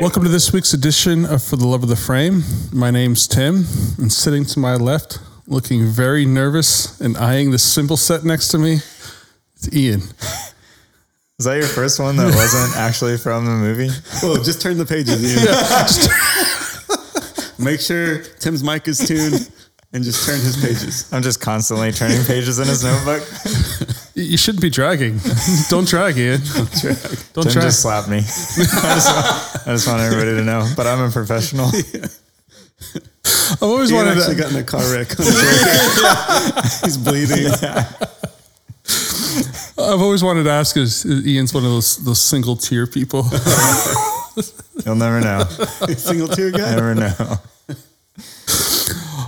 Welcome to this week's edition of For the Love of the Frame. My name's Tim, and sitting to my left, looking very nervous and eyeing the cymbal set next to me, it's Ian. Is that your first one that wasn't actually from the movie? Well, just turn the pages, Ian. Yeah. Make sure Tim's mic is tuned and just turn his pages. I'm just constantly turning pages in his notebook. You shouldn't be dragging. Don't drag, Ian. Don't drag. Tim just slapped me. I just want everybody to know, but I'm a professional. Yeah. I've always Ian wanted actually got in a car wreck. He's bleeding. Yeah. I've always wanted to ask, is Ian's one of those single tier people? You'll never know. Single tier guy? Never know.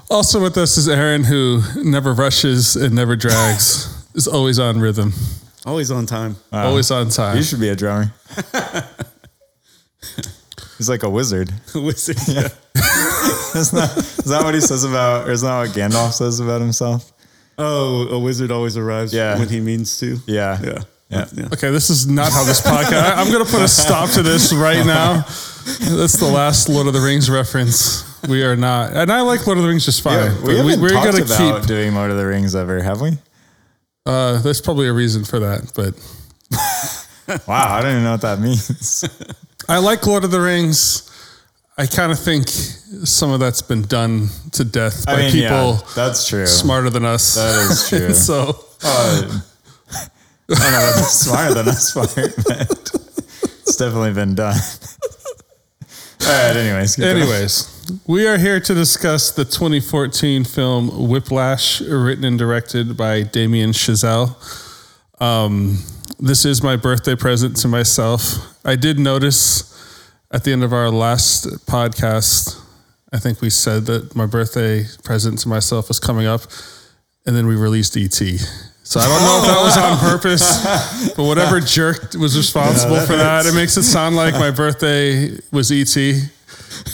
Also with us is Aaron, who never rushes and never drags. Is always on rhythm. Always on time. Wow. Always on time. You should be a drummer. He's like a wizard. A wizard, yeah. Is that what he says about, or is that what Gandalf says about himself? Oh, a wizard always arrives when he means to. Yeah. Yeah. Yeah. Yeah. Okay, this is not how this podcast... I'm going to put a stop to this right now. That's the last Lord of the Rings reference. We are not... And I like Lord of the Rings just fine. Yeah, we're talked gonna about keep doing Lord of the Rings ever, have we? There's probably a reason for that, but... Wow, I don't even know what that means. I like Lord of the Rings. I kind of think some of that's been done to death by people that's true. Smarter than us. That is true. So... I don't know about the smarter than us part, but it's definitely been done. All right, anyways, we are here to discuss the 2014 film Whiplash, written and directed by Damien Chazelle. This is my birthday present to myself. I did notice at the end of our last podcast, I think we said that my birthday present to myself was coming up, and then we released E.T., so I don't know if that was on purpose, but whatever jerk was responsible for that, it makes it sound like my birthday was E.T.,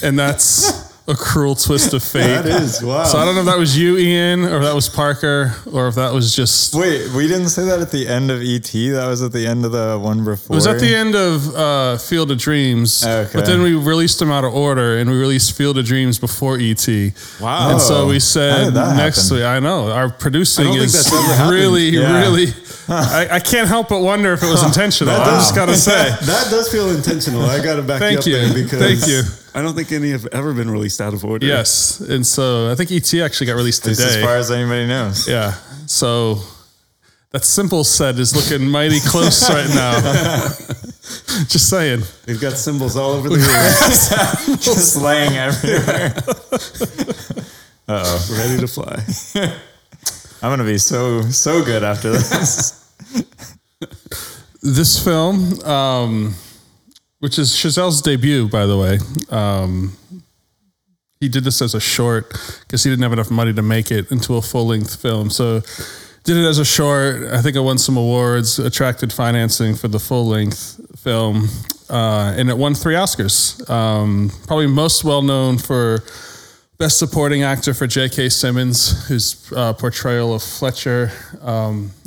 and that's a cruel twist of fate. That is, wow. So I don't know if that was you, Ian, or if that was Parker, or if that was just... Wait, we didn't say that at the end of E.T.? That was at the end of the one before? It was at the end of Field of Dreams, okay. But then we released them out of order, and we released Field of Dreams before E.T. Wow. And so we said next week, I know, our producing is really... I can't help but wonder if it was intentional. I just got to say. That does feel intentional. I got to back you up there because... Thank you. I don't think any have ever been released out of order. Yes. And so I think E.T. actually got released today. As far as anybody knows. Yeah. So that cymbal set is looking mighty close right now. Just saying. We've got cymbals all over the room. Just laying everywhere. Uh-oh. Ready to fly. I'm going to be so good after this. This film... which is Chazelle's debut, by the way. He did this as a short because he didn't have enough money to make it into a full-length film. So did it as a short. I think it won some awards, attracted financing for the full-length film, and it won 3 Oscars. Probably most well-known for Best Supporting Actor for J.K. Simmons, whose portrayal of Fletcher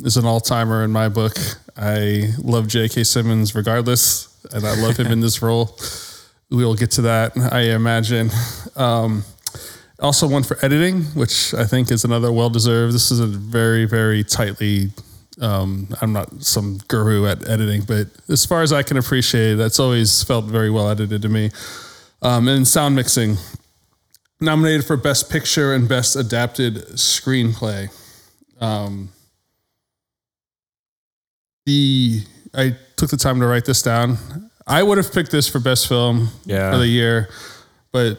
is an all-timer in my book. I love J.K. Simmons regardless. And I love him in this role. We'll get to that, I imagine. Also one for editing, which I think is another well-deserved. This is a very, very tightly... I'm not some guru at editing, but as far as I can appreciate, that's always felt very well edited to me. And sound mixing. Nominated for Best Picture and Best Adapted Screenplay. I took the time to write this down. I would have picked this for best film for the year, but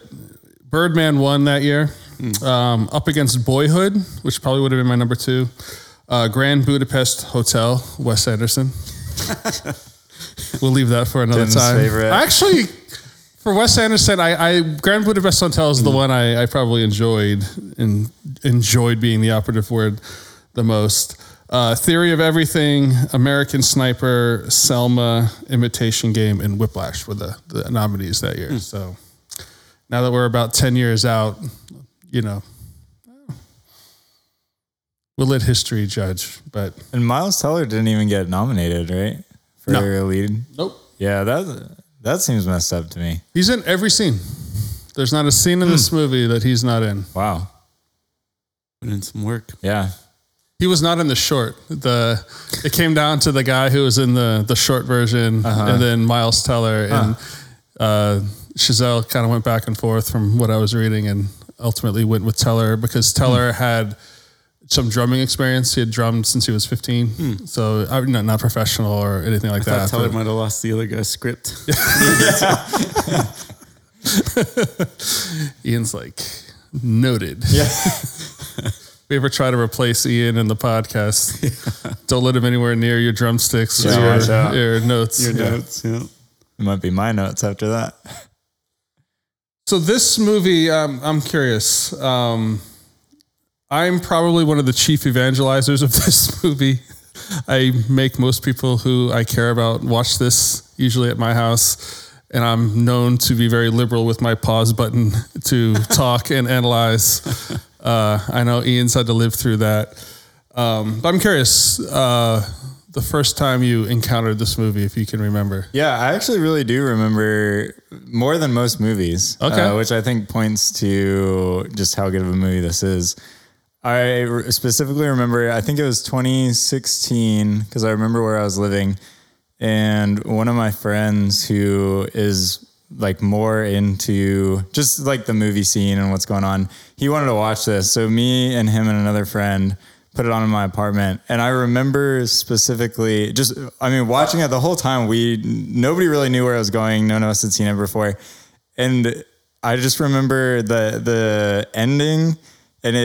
Birdman won that year. Up against Boyhood, which probably would have been my number 2. Grand Budapest Hotel, Wes Anderson. We'll leave that for another time. Favorite. Actually, for Wes Anderson, Grand Budapest Hotel is the one I probably enjoyed being the operative word the most. Theory of Everything, American Sniper, Selma, Imitation Game, and Whiplash were the nominees that year. Mm. So now that we're about 10 years out, you know, we'll let history judge. But and Miles Teller didn't even get nominated, right? For a lead? Nope. Yeah, that seems messed up to me. He's in every scene. There's not a scene in this movie that he's not in. Wow. Put in some work. Yeah. He was not in the short. It came down to the guy who was in the short version, and then Miles Teller, and Chazelle kind of went back and forth from what I was reading, and ultimately went with Teller because Teller had some drumming experience. He had drummed since he was 15, so not professional or anything like that. Teller might have lost the other guy's script. Ian's like noted. Yeah. If we ever try to replace Ian in the podcast, don't let him anywhere near your drumsticks or your notes. Your notes. It might be my notes after that. So this movie, I'm curious. I'm probably one of the chief evangelizers of this movie. I make most people who I care about watch this, usually at my house, and I'm known to be very liberal with my pause button to talk and analyze. I know Ian's had to live through that. But I'm curious, the first time you encountered this movie, if you can remember. Yeah, I actually really do remember more than most movies, which I think points to just how good of a movie this is. I specifically remember, I think it was 2016, because I remember where I was living. And one of my friends who is like more into just like the movie scene and what's going on, he wanted to watch this. So me and him and another friend put it on in my apartment. And I remember specifically watching it the whole time. Nobody really knew where I was going. None of us had seen it before. And I just remember the ending, and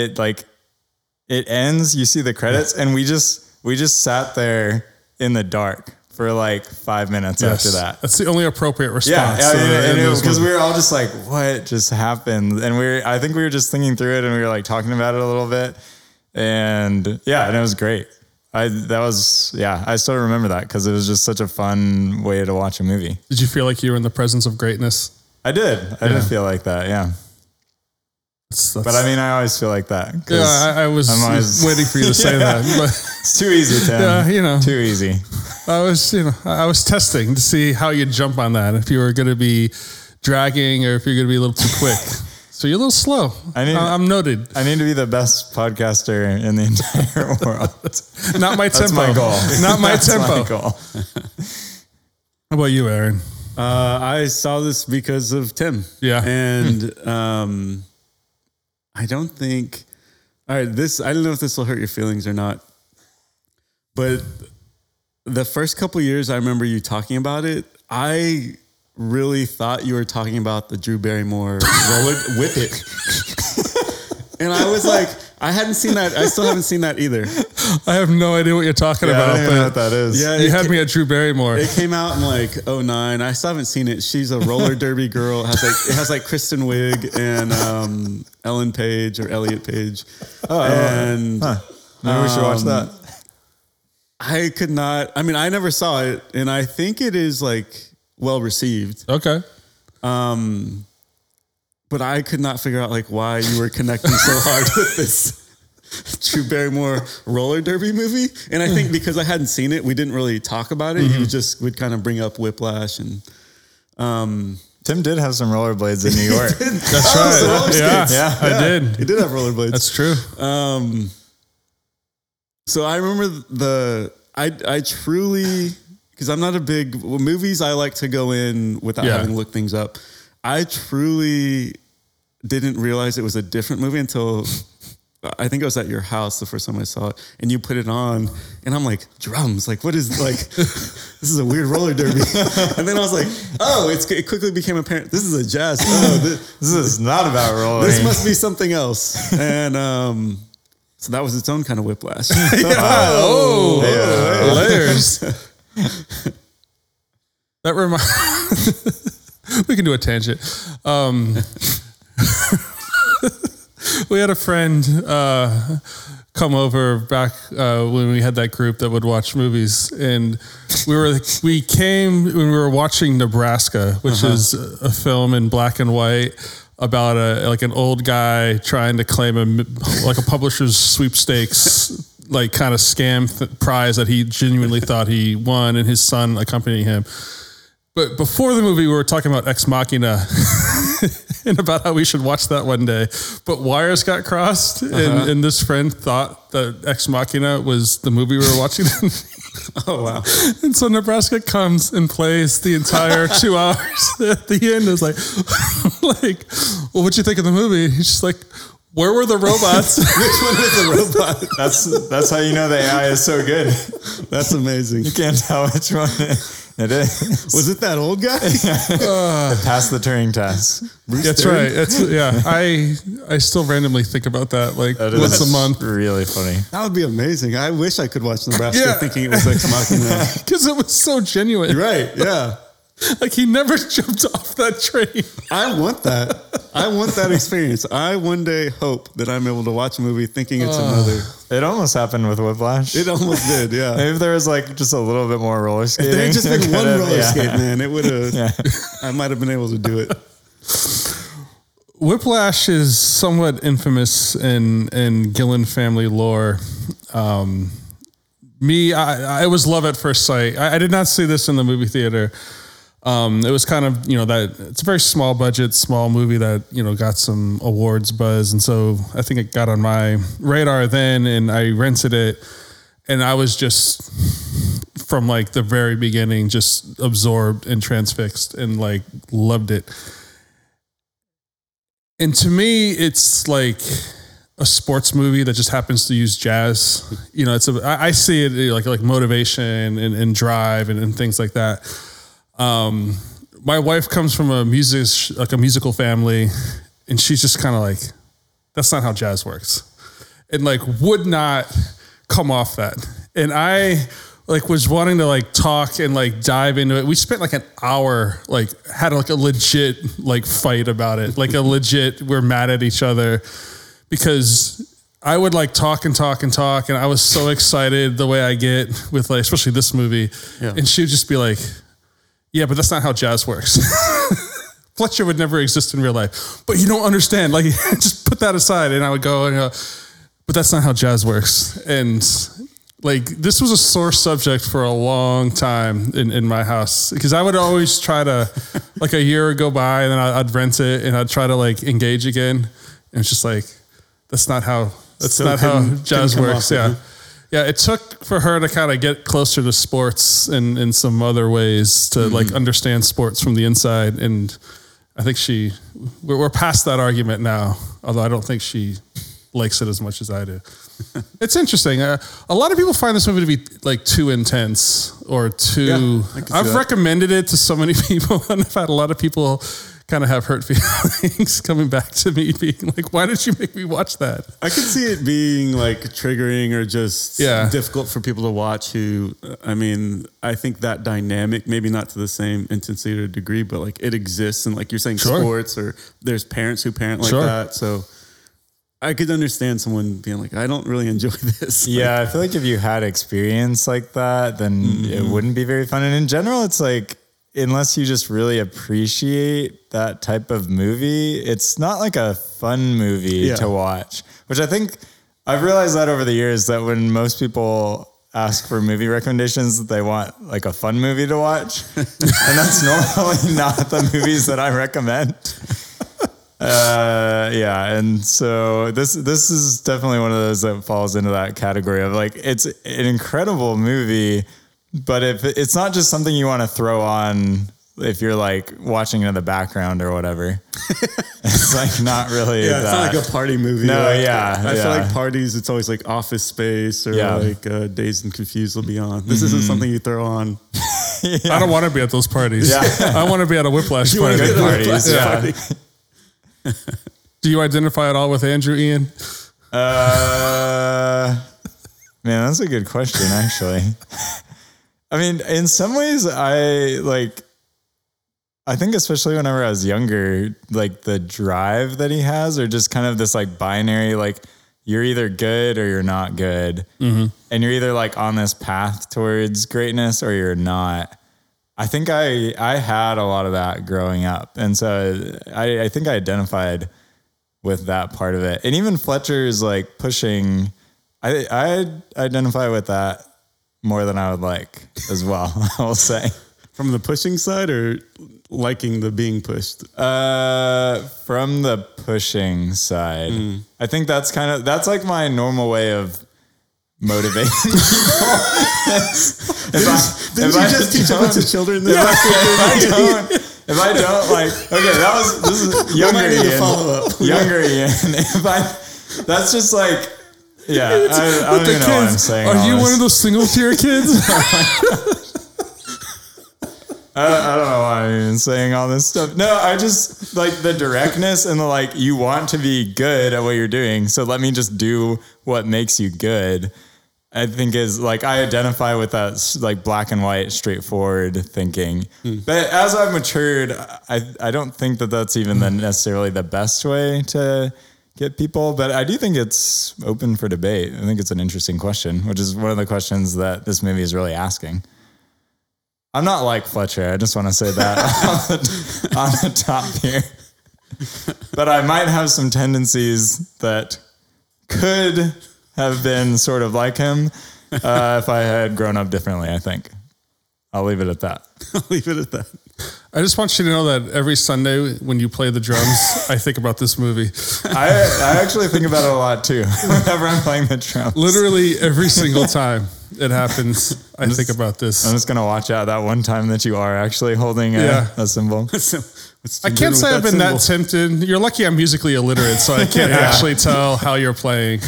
it ends, you see the credits, and we just sat there in the dark for like 5 minutes after that. That's the only appropriate response. Yeah, and it was because we were all just like, what just happened? And I think we were just thinking through it, and we were like talking about it a little bit. And yeah, and it was great. I still remember that because it was just such a fun way to watch a movie. Did you feel like you were in the presence of greatness? I did. I did feel like that, yeah. But I mean, I always feel like that. Yeah, I'm always waiting for you to say that. But it's too easy, Tim. Yeah, too easy. I was testing to see how you'd jump on that, if you were going to be dragging or if you're going to be a little too quick. So you're a little slow. I'm noted. I need to be the best podcaster in the entire world. Not my tempo. That's my goal. Not my tempo. My goal. How about you, Aaron? I saw this because of Tim. Yeah, and I don't think, all right, I don't know if this will hurt your feelings or not, but the first couple of years I remember you talking about it, I really thought you were talking about the Drew Barrymore roller whip it. And I was like, I hadn't seen that. I still haven't seen that either. I have no idea what you're talking about. I don't know what that is. Yeah, you had me at Drew Barrymore. It came out in like 2009. I still haven't seen it. She's a roller derby girl. It has like Kristen Wiig and Ellen Page or Elliot Page. Oh, and maybe we should watch that. I could not. I mean, I never saw it, and I think it is like well received. Okay. But I could not figure out like why you were connecting so hard with this Drew Barrymore roller derby movie. And I think because I hadn't seen it, we didn't really talk about it. Mm-hmm. You just would kind of bring up Whiplash, and Tim did have some rollerblades in New York. That's right. Yeah, I did. He did have rollerblades. That's true. So I remember I truly, because I'm not a big, movies I like to go in without having looked things up. I truly didn't realize it was a different movie until I think I was at your house the first time I saw it, and you put it on, and I'm like, drums, like what is like, this is a weird roller derby. And then I was like, it quickly became apparent. This is a jazz. This is not about rolling. This must be something else. And, so that was its own kind of whiplash. Layers. That reminds we can do a tangent. We had a friend, come over back when we had that group that would watch movies, and we came when we were watching Nebraska, which is a film in black and white about an old guy trying to claim a publisher's sweepstakes like kind of scam prize that he genuinely thought he won, and his son accompanying him. But before the movie, we were talking about Ex Machina and about how we should watch that one day. But wires got crossed, and this friend thought that Ex Machina was the movie we were watching. Oh, wow. And so Nebraska comes and plays the entire 2 hours. At the end, it's like, well, what'd you think of the movie? He's just like, where were the robots? Which one was the robot? That's how you know the AI is so good. That's amazing. You can't tell which one it is. Was it that old guy? It passed the Turing test. That's right. I still randomly think about that once a month. Really funny. That would be amazing. I wish I could watch Nebraska thinking it was Ex Machina. Because it was so genuine. You're right, yeah. Like he never jumped off that train. I want that. I want that experience. I one day hope that I'm able to watch a movie thinking it's another. It almost happened with Whiplash. It almost did, yeah. Maybe if there was just a little bit more roller skating. If there had just been one roller skate, man, it would have. Yeah. I might have been able to do it. Whiplash is somewhat infamous in Gillen family lore. I was love at first sight. I did not see this in the movie theater. It was kind of, that it's a very small budget, small movie that, got some awards buzz. And so I think it got on my radar then, and I rented it, and I was just from the very beginning, just absorbed and transfixed and loved it. And to me, it's a sports movie that just happens to use jazz. I see it like motivation and drive and things like that. My wife comes from a musical family, and she's just kind of that's not how jazz works, and would not come off that. And I was wanting to talk and dive into it. We spent an hour, had a legit fight about it, we're mad at each other because I would talk and talk and talk. And I was so excited the way I get with especially this movie. Yeah. And she would just be yeah, but that's not how jazz works. Fletcher would never exist in real life. But you don't understand. Just put that aside. And I would go, but that's not how jazz works. And this was a sore subject for a long time in my house, because I would always try to, a year would go by, and then I'd rent it, and I'd try to engage again. And it's just that's not how jazz works. Yeah. Yeah, it took for her to kind of get closer to sports in some other ways to understand sports from the inside. And I think we're past that argument now, although I don't think she likes it as much as I do. It's interesting. A lot of people find this movie to be too intense or too... Yeah, I've recommended it to so many people, and I've had a lot of people kind of have hurt feelings coming back to me being why did you make me watch that? I could see it being triggering or just difficult for people to watch who, I think that dynamic, maybe not to the same intensity or degree, but it exists. And you're saying sports, or there's parents who parent that. So I could understand someone being I don't really enjoy this. Yeah. I feel if you had experience like that, then it wouldn't be very fun. And in general, it's unless you just really appreciate that type of movie, it's not a fun movie to watch, which I think I've realized that over the years, that when most people ask for movie recommendations, they want a fun movie to watch. And that's normally not the movies that I recommend. And so this is definitely one of those that falls into that category of it's an incredible movie, but if it's not just something you want to throw on if you're watching it in the background or whatever. It's not really that. It's not a party movie. No, I feel parties, it's always Office Space or Dazed and Confused will be on. This isn't something you throw on. I don't want to be at those parties. Yeah. I want to be at a Whiplash party. Do you identify at all with Andrew, Ian? Man, that's a good question, actually. In some ways, I think especially whenever I was younger, the drive that he has, or just kind of this binary, you're either good or you're not good. Mm-hmm. And you're either like on this path towards greatness or you're not. I think I had a lot of that growing up. And so I think I identified with that part of it. And even Fletcher's like pushing, I identify with that more than I would like as well, I will say. From the pushing side or liking the being pushed? From the pushing side. Mm. I think that's like my normal way of motivating people. Didn't you just teach a bunch of children? This is younger Ian. That's just like, yeah, I don't even know what I'm saying. Are you one of those single tier kids? I don't know why I'm even saying all this stuff. No, I just like the directness and the like, you want to be good at what you're doing. So let me just do what makes you good. I think is like, I identify with that like black and white, straightforward thinking. Mm. But as I've matured, I don't think that that's even necessarily the best way to get people. But I do think it's open for debate. I think it's an interesting question, which is one of the questions that this movie is really asking. I'm not like Fletcher. I just want to say that on the top here. But I might have some tendencies that could have been sort of like him if I had grown up differently, I think. I'll leave it at that. I just want you to know that every Sunday when you play the drums, I think about this movie. I actually think about it a lot, too, whenever I'm playing the drums. Literally every single time. It happens. I think about this. I'm just going to watch out that one time that you are actually holding a cymbal. I can't say I've been that tempted. You're lucky I'm musically illiterate, so I can't actually tell how you're playing.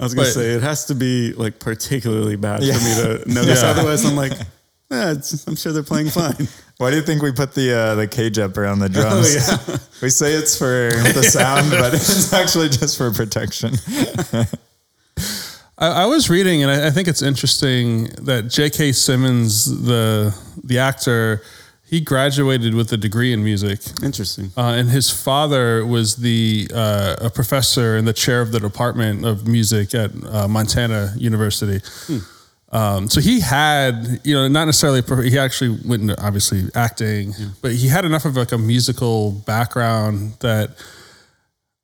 I was going to say, it has to be like particularly bad for me to notice. Yeah. Otherwise, I'm like, I'm sure they're playing fine. Why do you think we put the cage up around the drums? Oh, yeah. We say it's for the sound, but it's actually just for protection. I was reading, and I think it's interesting that J.K. Simmons, the actor, he graduated with a degree in music. Interesting. And his father was a professor and the chair of the Department of Music at Montana University. Hmm. So he had, not necessarily, he actually went into obviously acting, but he had enough of like a musical background that...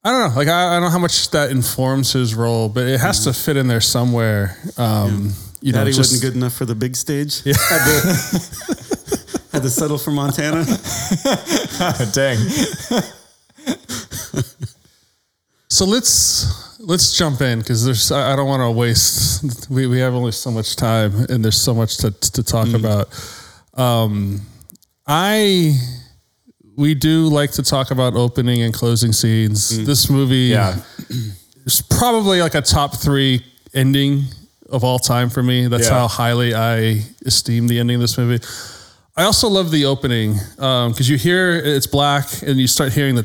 I don't know. Like, I don't know how much that informs his role, but it has to fit in there somewhere. Daddy wasn't good enough for the big stage. Yeah. Had to settle for Montana. Oh, dang. So let's jump in because I don't want to waste. We have only so much time and there's so much to talk about. We do like to talk about opening and closing scenes. This movie is probably like a top 3 ending of all time for me. That's how highly I esteem the ending of this movie. I also love the opening because you hear it's black and you start hearing I'm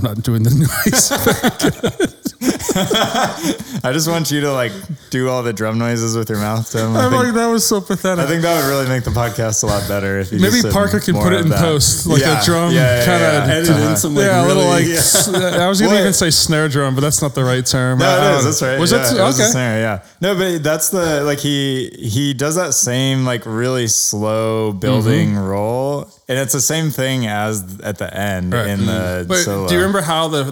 not doing the noise. I just want you to like do all the drum noises with your mouth. I think that was so pathetic. I think that would really make the podcast a lot better. If you maybe Parker can put it in post, like a drum kind of edit in some like really, little like. Yeah. I was gonna even say snare drum, but that's not the right term. No, it is. That's right. Was it okay? A snare, no, but that's the like he does that same like really slow building roll, and it's the same thing as at the end in the solo. Do you remember how the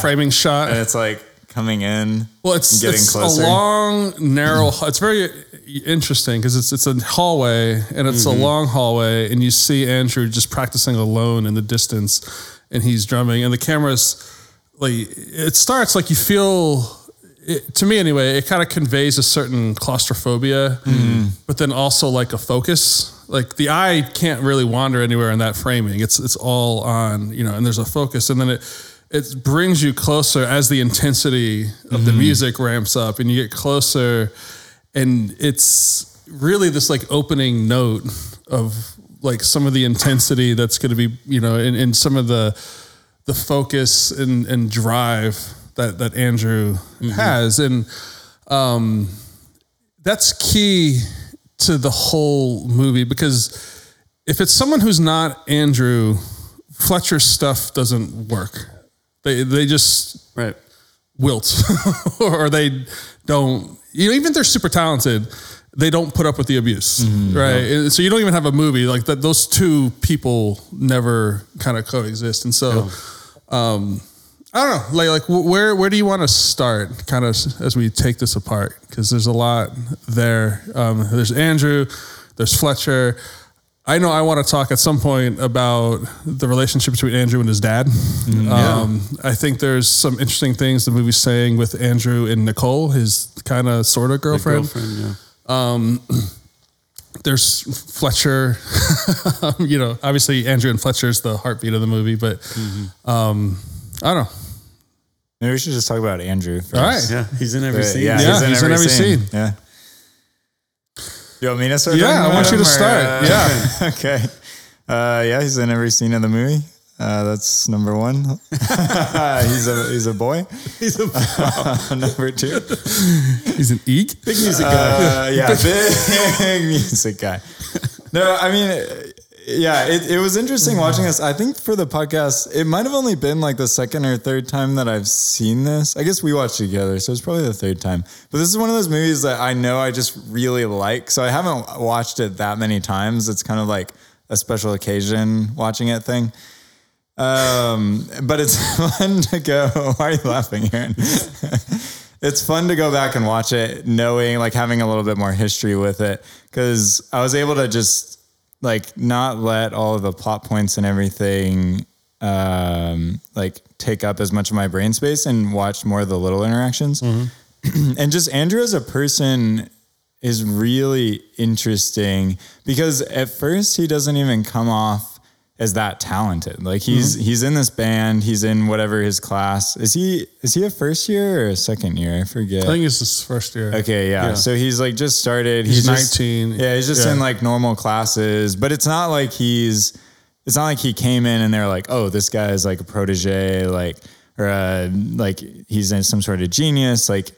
framing shot and it's like coming in? Well, it's closer. A long narrow. It's very interesting because it's a hallway and it's a long hallway, and you see Andrew just practicing alone in the distance, and he's drumming, and the camera's like it starts like you feel. To me anyway, it kind of conveys a certain claustrophobia, but then also like a focus. Like the eye can't really wander anywhere in that framing. It's all on, and there's a focus. And then it brings you closer as the intensity of the music ramps up and you get closer. And it's really this like opening note of like some of the intensity that's going to be, in some of the focus and drive that Andrew has. And that's key to the whole movie because if it's someone who's not Andrew, Fletcher's stuff doesn't work. They just wilts or they don't, you know, even if they're super talented, they don't put up with the abuse, right? Yeah. So you don't even have a movie like that. Those two people never kind of coexist. And so, I don't know, like where do you want to start kind of as we take this apart? Because there's a lot there. There's Andrew, there's Fletcher. I know I want to talk at some point about the relationship between Andrew and his dad. I think there's some interesting things the movie's saying with Andrew and Nicole, his kind of sort of girlfriend. There's Fletcher, you know, obviously Andrew and Fletcher's the heartbeat of the movie, but I don't know. Maybe we should just talk about Andrew first. All right. Yeah. He's in every scene. Yeah, he's in every scene. Yeah. You want me to start? Yeah, I want you to start. Yeah. Okay. Yeah, he's in every scene of the movie. That's number one. He's a boy. He's a boy. Number two. He's an eek. Big music guy. Big music guy. No, I mean, yeah, it was interesting watching this. I think for the podcast, it might have only been like the second or third time that I've seen this. I guess we watched it together, so it's probably the third time. But this is one of those movies that I know I just really like. So I haven't watched it that many times. It's kind of like a special occasion watching it thing. But it's fun to go. Why are you laughing, Aaron? It's fun to go back and watch it, knowing, like, having a little bit more history with it, because I was able to just, like, not let all of the plot points and everything, like, take up as much of my brain space and watch more of the little interactions. And just Andrew as a person is really interesting, because at first he doesn't even come off as that talented. Like, he's in this band, he's in whatever his class. Is he a first year or a second year? I forget. I think it's his first year. Okay, yeah. So he's like just started. He's 19. He's just in like normal classes, but it's not like he came in and they're like, oh, this guy is like a protege, like, or like he's in some sort of genius. Like,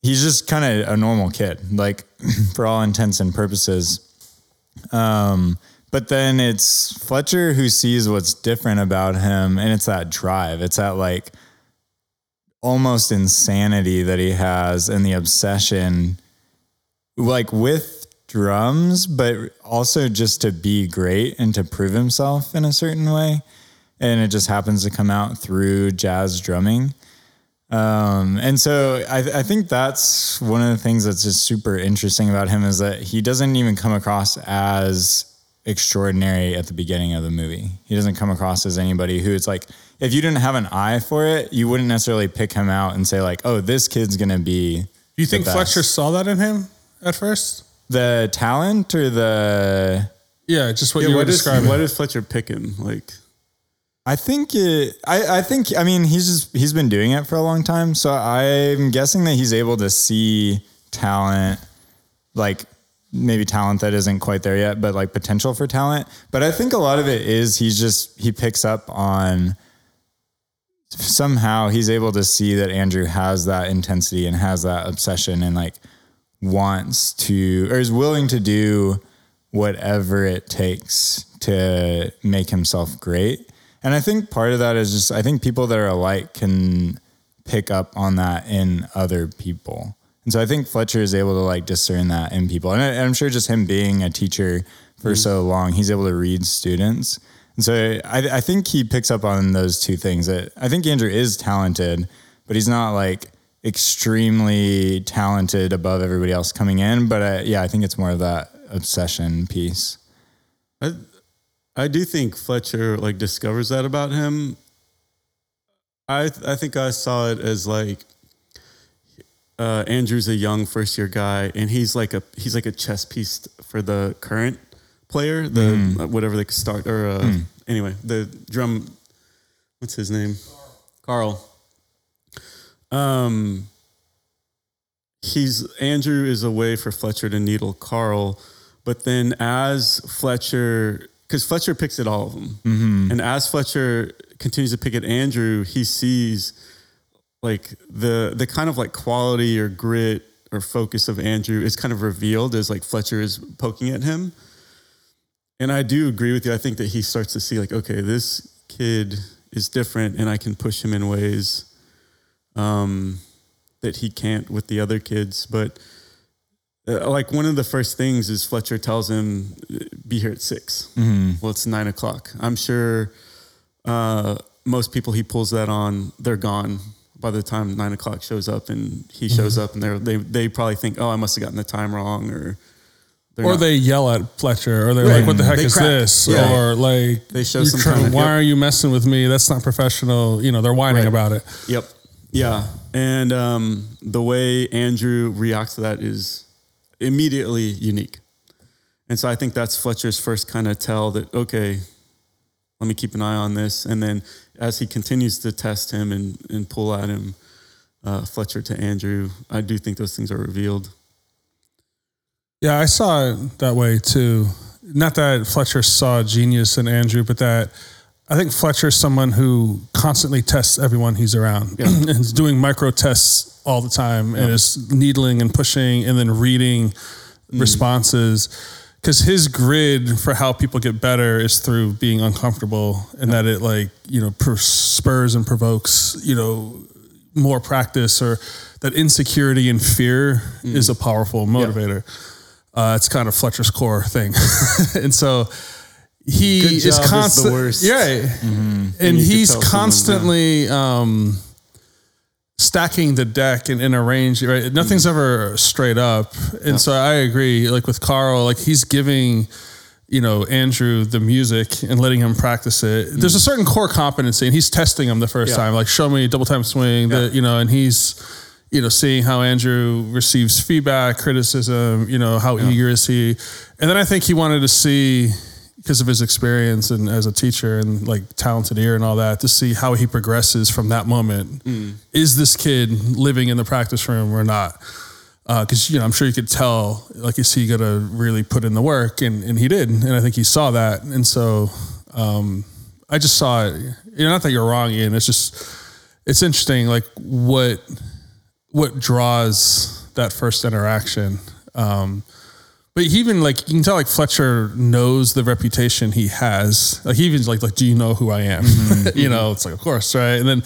he's just kind of a normal kid, like, for all intents and purposes. But then it's Fletcher who sees what's different about him, and it's that drive. It's that, like, almost insanity that he has, and the obsession, like, with drums, but also just to be great and to prove himself in a certain way. And it just happens to come out through jazz drumming. And so I think that's one of the things that's just super interesting about him, is that he doesn't even come across as extraordinary at the beginning of the movie. He doesn't come across as anybody who, it's like, if you didn't have an eye for it, you wouldn't necessarily pick him out and say, like, oh, this kid's gonna be. Do you think Fletcher saw that in him at first? The talent or the just what you were describing. What is Fletcher picking? Like, I mean he's been doing it for a long time, so I'm guessing that he's able to see talent, like, maybe talent that isn't quite there yet, but like potential for talent. But I think a lot of it is he picks up on, somehow he's able to see that Andrew has that intensity and has that obsession and, like, wants to, or is willing to do whatever it takes to make himself great. And I think part of that is just, I think people that are alike can pick up on that in other people. And so I think Fletcher is able to, like, discern that in people. And I'm sure just him being a teacher for so long, he's able to read students. And so I think he picks up on those two things. That I think Andrew is talented, but he's not, like, extremely talented above everybody else coming in. But I think it's more of that obsession piece. I do think Fletcher, like, discovers that about him. I think I saw it as, like, Andrew's a young first year guy, and he's like a chess piece for the current player, the whatever they could start, or anyway, the drum, what's his name? Carl. Andrew is a way for Fletcher to needle Carl, but then as Fletcher, because Fletcher picks at all of them, and as Fletcher continues to pick at Andrew, he sees, like, the kind of, like, quality or grit or focus of Andrew is kind of revealed as, like, Fletcher is poking at him. And I do agree with you. I think that he starts to see, like, okay, this kid is different and I can push him in ways that he can't with the other kids. But like one of the first things is Fletcher tells him, be here at 6. Mm-hmm. Well, it's 9 o'clock. I'm sure most people he pulls that on, they're gone by the time 9 o'clock shows up, and he shows mm-hmm. up, and they probably think, oh, I must've gotten the time wrong, or they yell at Fletcher, or they're like, what the heck is this? Yeah. Or like, they show some kind of, why are you messing with me? That's not professional. You know, they're whining about it. Yep. Yeah. And the way Andrew reacts to that is immediately unique. And so I think that's Fletcher's first kind of tell that, okay, let me keep an eye on this. And then as he continues to test him and pull at him, Fletcher to Andrew, I do think those things are revealed. Yeah, I saw it that way too. Not that Fletcher saw genius in Andrew, but that I think Fletcher is someone who constantly tests everyone he's around and is doing micro tests all the time and is needling and pushing and then reading responses. Because his grid for how people get better is through being uncomfortable, and that it like, you know, spurs and provokes, you know, more practice, or that insecurity and fear is a powerful motivator. It's kind of Fletcher's core thing. And so he is constantly, and he's constantly stacking the deck and in a range, right? Nothing's ever straight up. And so I agree, like with Carl, like he's giving, you know, Andrew the music and letting him practice it. There's a certain core competency, and he's testing him the first time, like show me double time swing, that, you know, and he's, you know, seeing how Andrew receives feedback, criticism, you know, how eager is he. And then I think he wanted to see, because of his experience and as a teacher and like talented ear and all that, to see how he progresses from that moment. Is this kid living in the practice room or not? Because, you know, I'm sure you could tell, like, is he going to really put in the work? And he did. And I think he saw that. And so I just saw it. You know, not that you're wrong, Ian. It's just, it's interesting, like, what draws that first interaction. But he even, like, you can tell, like, Fletcher knows the reputation he has. Like, he even's like, do you know who I am? You know, it's like, of course, right? And then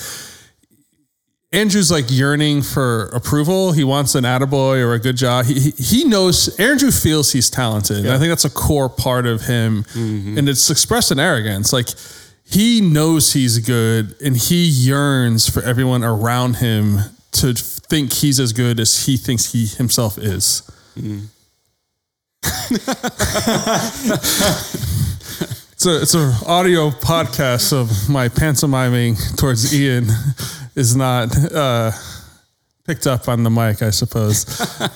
Andrew's like yearning for approval. He wants an attaboy or a good job. He knows, Andrew feels he's talented. And I think that's a core part of him. And it's expressed in arrogance. Like, he knows he's good, and he yearns for everyone around him to think he's as good as he thinks he himself is. It's an audio podcast of my pantomiming towards Ian is not picked up on the mic, I suppose.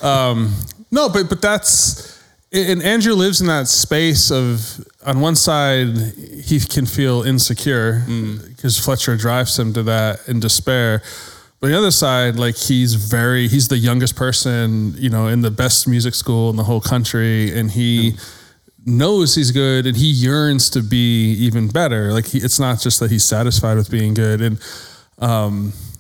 No, but that's, and Andrew lives in that space of, on one side, he can feel insecure because Fletcher drives him to that in despair. But the other side, like he's the youngest person, you know, in the best music school in the whole country. And he knows he's good, and he yearns to be even better. Like it's not just that he's satisfied with being good. And,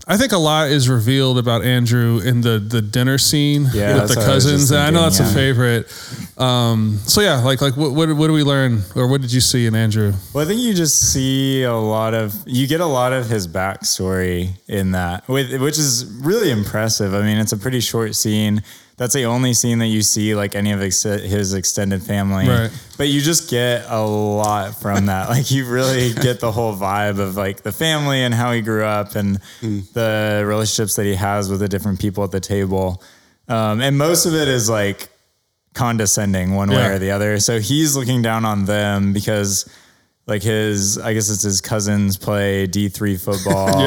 I think a lot is revealed about Andrew in the dinner scene with the cousins. I know that's a favorite. So yeah, like what do we learn, or what did you see in Andrew? Well, I think you just see you get a lot of his backstory in that, which is really impressive. I mean, it's a pretty short scene. That's the only scene that you see like any of his extended family, right? But you just get a lot from that. Like you really get the whole vibe of like the family and how he grew up and the relationships that he has with the different people at the table. And most of it is like condescending one way or the other. So he's looking down on them because like I guess it's his cousins play D3 football.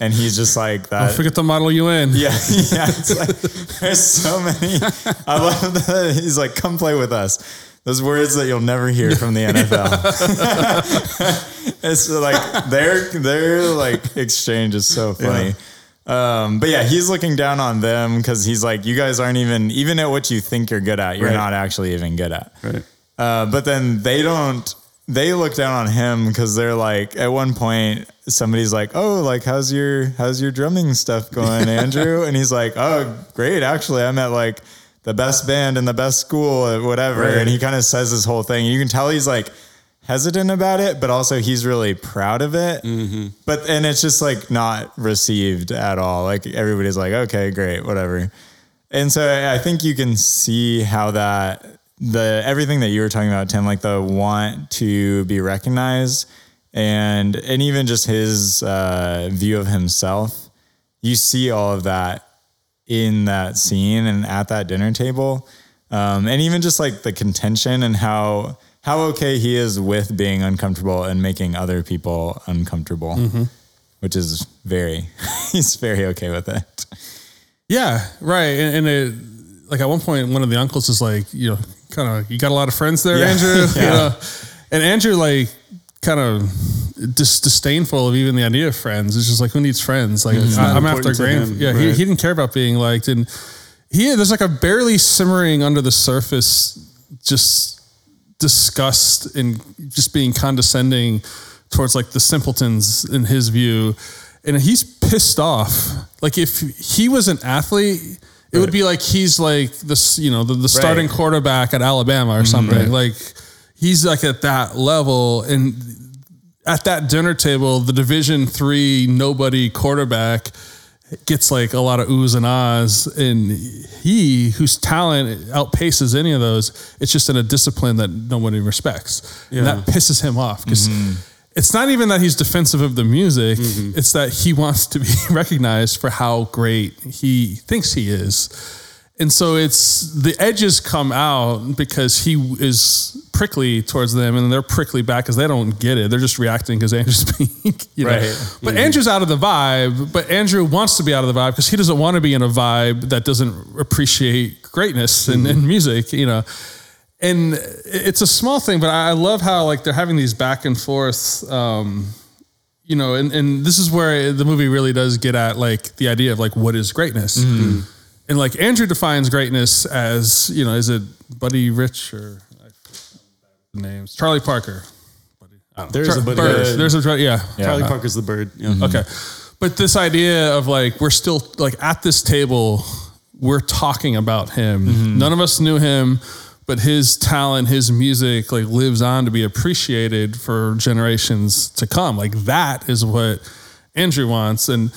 And he's just like that. Don't forget the model UN. Yeah. It's like, there's so many. I love that. He's like, come play with us. Those words that you'll never hear from the NFL. It's like their like exchange is so funny. But yeah, he's looking down on them because he's like, you guys aren't even at what you think you're good at. You're not actually even good at. But then they look down on him because they're like, at one point, somebody's like, oh, like, how's your drumming stuff going, Andrew? And he's like, oh, great. Actually, I'm at like the best band in the best school or whatever. And he kind of says this whole thing. You can tell he's like hesitant about it, but also he's really proud of it. Mm-hmm. But, and it's just like not received at all. Like everybody's like, okay, great, whatever. And so I think you can see how that the, everything that you were talking about, Tim, like the want to be recognized and even just his view of himself, you see all of that in that scene and at that dinner table. And even just like the contention and how okay he is with being uncomfortable and making other people uncomfortable, mm-hmm. which is he's very okay with it. Yeah. Right. And like at one point, one of the uncles is like, you know, kind of, you got a lot of friends there, yeah. Andrew, yeah. You know? And Andrew like kind of disdainful of even the idea of friends. It's just like, who needs friends? Like I'm after Graham. Yeah. Right. He didn't care about being liked. And there's like a barely simmering under the surface, just disgust and just being condescending towards like the simpletons in his view. And he's pissed off. Like if he was an athlete, it would be like, he's like this, you know, the starting quarterback at Alabama or something. Mm-hmm. Like he's like at that level. And at that dinner table, the Division III nobody quarterback gets like a lot of oohs and ahs, and he whose talent outpaces any of those, it's just in a discipline that nobody respects. Yeah. And that pisses him off because it's not even that he's defensive of the music. Mm-hmm. It's that he wants to be recognized for how great he thinks he is. And so it's the edges come out because he is prickly towards them and they're prickly back because they don't get it. They're just reacting because Andrew's being, you know. Right. But Andrew's out of the vibe, but Andrew wants to be out of the vibe because he doesn't want to be in a vibe that doesn't appreciate greatness and music, you know. And it's a small thing, but I love how like they're having these back and forth, you know, and this is where the movie really does get at like the idea of like, what is greatness? Mm-hmm. And like Andrew defines greatness as, you know, is it Buddy Rich or the names? Charlie Parker. There's a bird. Yeah. Charlie Parker's the bird. Yeah. Mm-hmm. Okay. But this idea of like, we're still like at this table, we're talking about him. Mm-hmm. None of us knew him, but his talent, his music like lives on to be appreciated for generations to come. Like that is what Andrew wants. And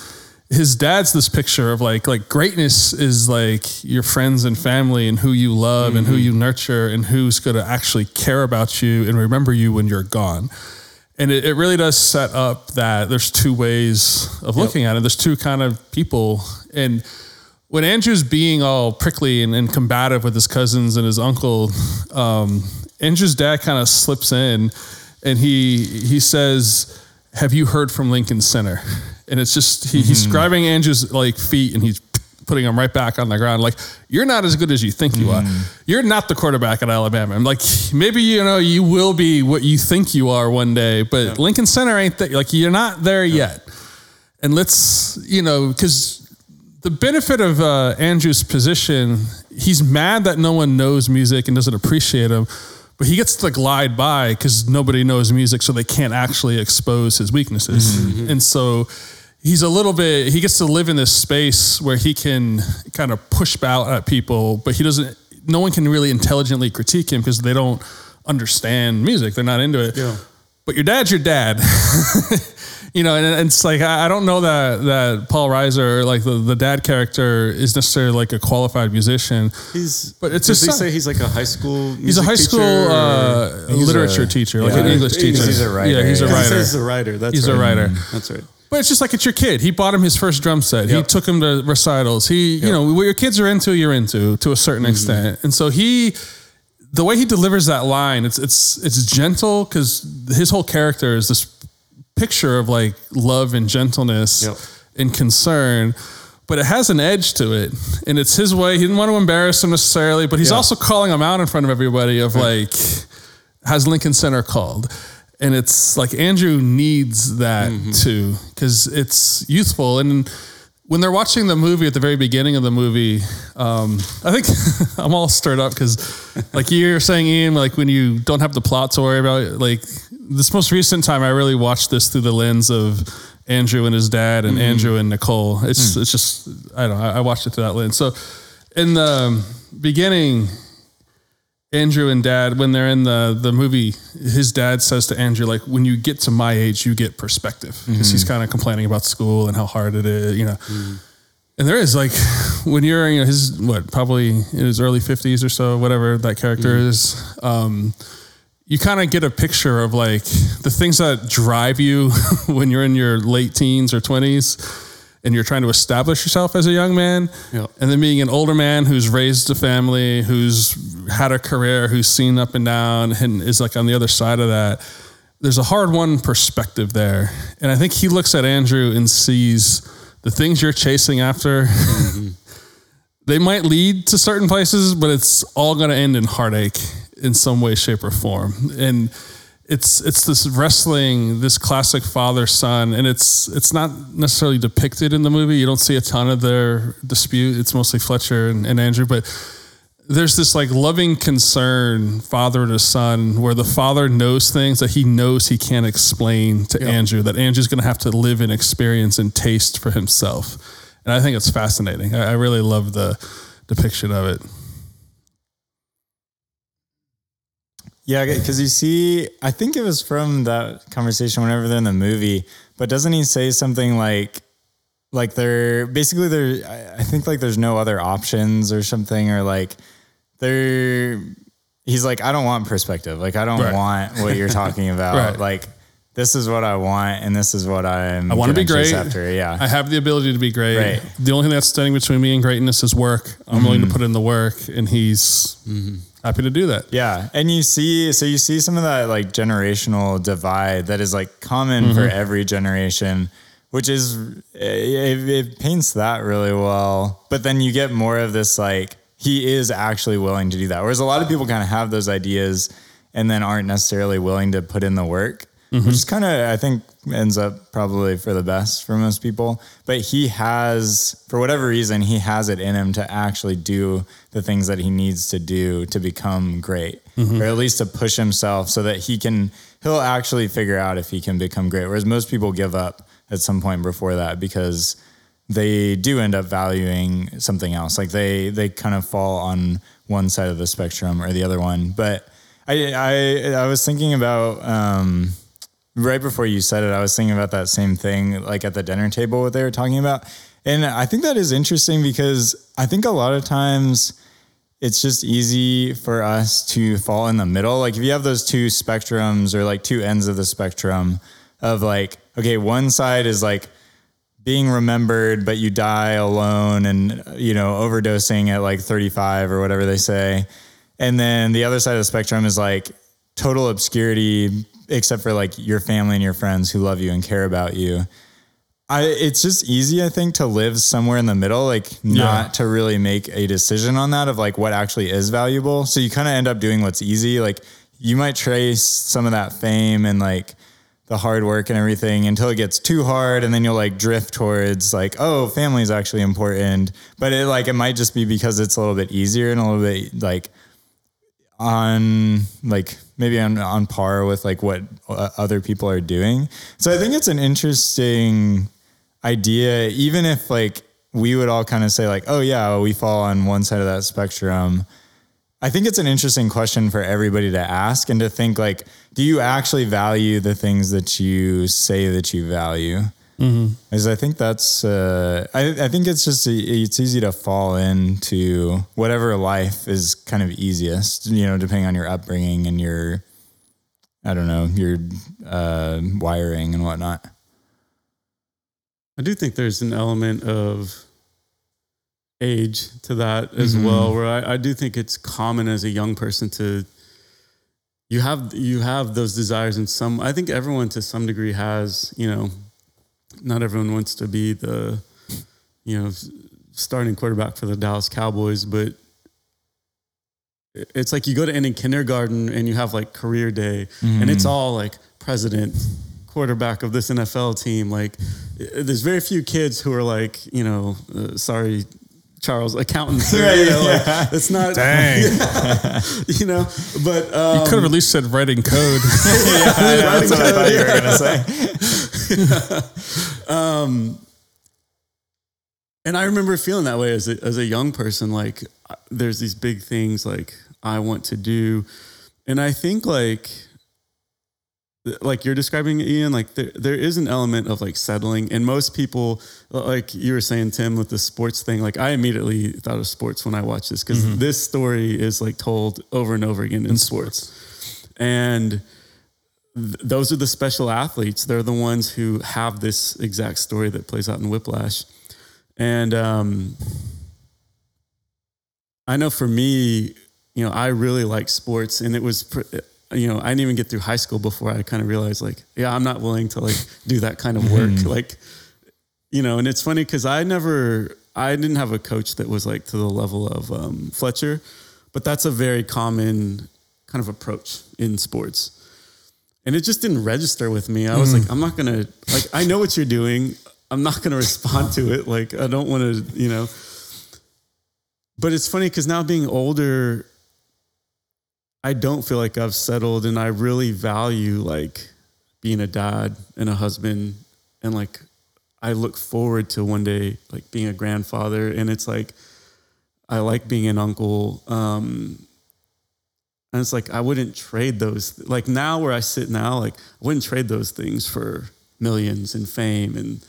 his dad's this picture of like greatness is like your friends and family and who you love and who you nurture and who's going to actually care about you and remember you when you're gone. And it really does set up that there's two ways of looking at it. There's two kind of people. And when Andrew's being all prickly and combative with his cousins and his uncle, Andrew's dad kind of slips in and he says, "Have you heard from Lincoln Center?" And it's just, he's grabbing Andrew's like feet and he's putting him right back on the ground. Like, you're not as good as you think you are. You're not the quarterback at Alabama. I'm like, maybe, you know, you will be what you think you are one day, but Lincoln Center ain't that. Like, you're not there yet. And let's, you know, because the benefit of Andrew's position, he's mad that no one knows music and doesn't appreciate him. But he gets to glide by because nobody knows music, so they can't actually expose his weaknesses. Mm-hmm. And so he's a little bit, he gets to live in this space where he can kind of push out at people, but he doesn't, no one can really intelligently critique him because they don't understand music. They're not into it. Yeah. But your dad's your dad. You know, and it's like, I don't know that Paul Reiser, like the dad character, is necessarily like a qualified musician. Did they say he's like a high school music teacher? He's a high school literature teacher, like an English teacher. He's a writer. Yeah, he's a writer. He's a writer. That's right. But it's just like, it's your kid. He bought him his first drum set. He took him to recitals. You know, what your kids are into, you're into to a certain extent. And so the way he delivers that line, it's gentle because his whole character is this picture of like love and gentleness and concern, but it has an edge to it, and it's his way. He didn't want to embarrass him necessarily, but he's also calling him out in front of everybody of like, has Lincoln Center called? And it's like Andrew needs that too, because it's youthful. And when they're watching the movie at the very beginning of the movie, I think I'm all stirred up because like you're saying, Ian, like when you don't have the plot to worry about, like this most recent time, I really watched this through the lens of Andrew and his dad and Andrew and Nicole. It's just, I don't know, I watched it through that lens. So in the beginning, Andrew and Dad, when they're in the movie, his dad says to Andrew, like, when you get to my age, you get perspective. Because he's kind of complaining about school and how hard it is, you know. And there is, like, when you're, you know, his, what, probably in his early 50s or so, whatever that character is, you kind of get a picture of, like, the things that drive you when you're in your late teens or 20s. And you're trying to establish yourself as a young man, and then being an older man who's raised a family, who's had a career, who's seen up and down, and is like on the other side of that. There's a hard won perspective there, and I think he looks at Andrew and sees the things you're chasing after. They might lead to certain places, but it's all going to end in heartache in some way, shape, or form, and. It's this wrestling, this classic father-son, and it's not necessarily depicted in the movie. You don't see a ton of their dispute. It's mostly Fletcher and Andrew, but there's this like loving concern, father to son, where the father knows things that he knows he can't explain to Andrew, that Andrew's going to have to live and experience and taste for himself. And I think it's fascinating. I really love the depiction of it. Yeah, because you see, I think it was from that conversation whenever they're in the movie, but doesn't he say something like they're basically there, I think like there's no other options or something, or like they're, he's like, I don't want perspective. Like, I don't want what you're talking about. Like, this is what I want. And this is what I want to be great. After. Yeah. I have the ability to be great. The only thing that's standing between me and greatness is work. I'm willing to put in the work, and he's, happy to do that. Yeah. And you see, so you see some of that like generational divide that is like common for every generation, which is, it paints that really well. But then you get more of this, like, he is actually willing to do that. Whereas a lot of people kind of have those ideas and then aren't necessarily willing to put in the work, which is kind of, I think ends up probably for the best for most people, but he has, for whatever reason, he has it in him to actually do the things that he needs to do to become great, or at least to push himself so that he can, he'll actually figure out if he can become great. Whereas most people give up at some point before that because they do end up valuing something else. Like they kind of fall on one side of the spectrum or the other one. But I was thinking about, right before you said it, I was thinking about that same thing, like at the dinner table, what they were talking about. And I think that is interesting because I think a lot of times it's just easy for us to fall in the middle. Like if you have those two spectrums or like two ends of the spectrum of like, okay, one side is like being remembered, but you die alone and, you know, overdosing at like 35 or whatever they say. And then the other side of the spectrum is like total obscurity, except for like your family and your friends who love you and care about you. It's just easy, I think, to live somewhere in the middle, like not to really make a decision on that of like what actually is valuable. So you kind of end up doing what's easy. Like you might trace some of that fame and like the hard work and everything until it gets too hard. And then you'll like drift towards like, oh, family is actually important, but it like, it might just be because it's a little bit easier and a little bit like on like, maybe on par with like what other people are doing. So I think it's an interesting idea, even if like we would all kind of say like, oh yeah, we fall on one side of that spectrum. I think it's an interesting question for everybody to ask and to think like, do you actually value the things that you say that you value? Because I think that's, I think it's just, it's easy to fall into whatever life is kind of easiest, you know, depending on your upbringing and your, I don't know, your wiring and whatnot. I do think there's an element of age to that as well, where I do think it's common as a young person to, you have those desires in some, I think everyone to some degree has, you know. Not everyone wants to be the, you know, starting quarterback for the Dallas Cowboys, but it's like you go to any kindergarten and you have like career day and it's all like president, quarterback of this NFL team. Like there's very few kids who are like, you know, sorry, Charles, accountants. Right, you know, like, it's not, dang. You know, but. You could have at least said writing code. That's what I thought you were going to say. And I remember feeling that way as a young person. Like there's these big things like I want to do. And I think like you're describing, Ian, like there is an element of like settling. And most people, like you were saying, Tim, with the sports thing, like I immediately thought of sports when I watched this, because mm-hmm. this story is like told over and over again in sports. And those are the special athletes. They're the ones who have this exact story that plays out in Whiplash. And I know for me, you know, I really like sports, and it was you know, I didn't even get through high school before I kind of realized, like, yeah, I'm not willing to like do that kind of work. Like, you know, and it's funny because I didn't have a coach that was like to the level of Fletcher, but that's a very common kind of approach in sports. And it just didn't register with me. I was like, I'm not going to, like, I know what you're doing. I'm not going to respond to it. Like, I don't want to, you know, but it's funny because now being older, I don't feel like I've settled, and I really value like being a dad and a husband, and like I look forward to one day like being a grandfather, and it's like I like being an uncle, and it's like I wouldn't trade those, like now where I sit now, like I wouldn't trade those things for millions and fame and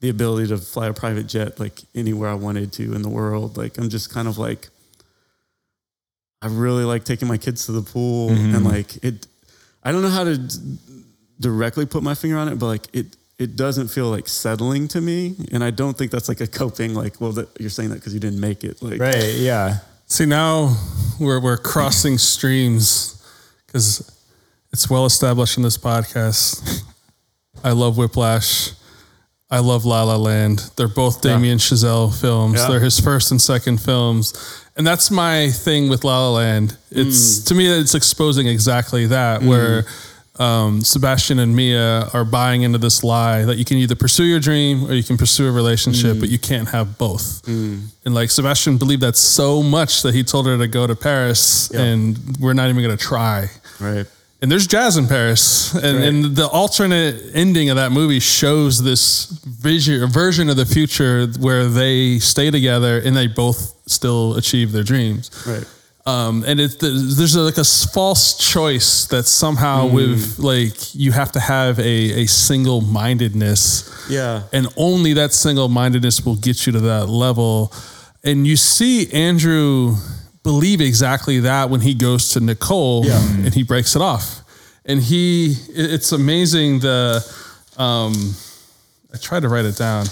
the ability to fly a private jet like anywhere I wanted to in the world. Like I'm just kind of like, I really like taking my kids to the pool, and like it, I don't know how to directly put my finger on it, but like it doesn't feel like settling to me. And I don't think that's like a coping, like, well, that you're saying that because you didn't make it. Like, right. Yeah. See, now we're crossing streams, because it's well established in this podcast. I love Whiplash. I love La La Land. They're both Damien Chazelle films. Yeah. They're his first and second films. And that's my thing with La La Land. It's to me, it's exposing exactly that, where Sebastian and Mia are buying into this lie that you can either pursue your dream or you can pursue a relationship, but you can't have both. And like Sebastian believed that so much that he told her to go to Paris and we're not even going to try. Right. And there's jazz in Paris, and the alternate ending of that movie shows this version of the future where they stay together and they both still achieve their dreams. Right. And there's like a false choice that somehow with like, you have to have a single mindedness. Yeah. And only that single mindedness will get you to that level. And you see Andrew believe exactly that when he goes to Nicole and he breaks it off, and it's amazing. I tried to write it down.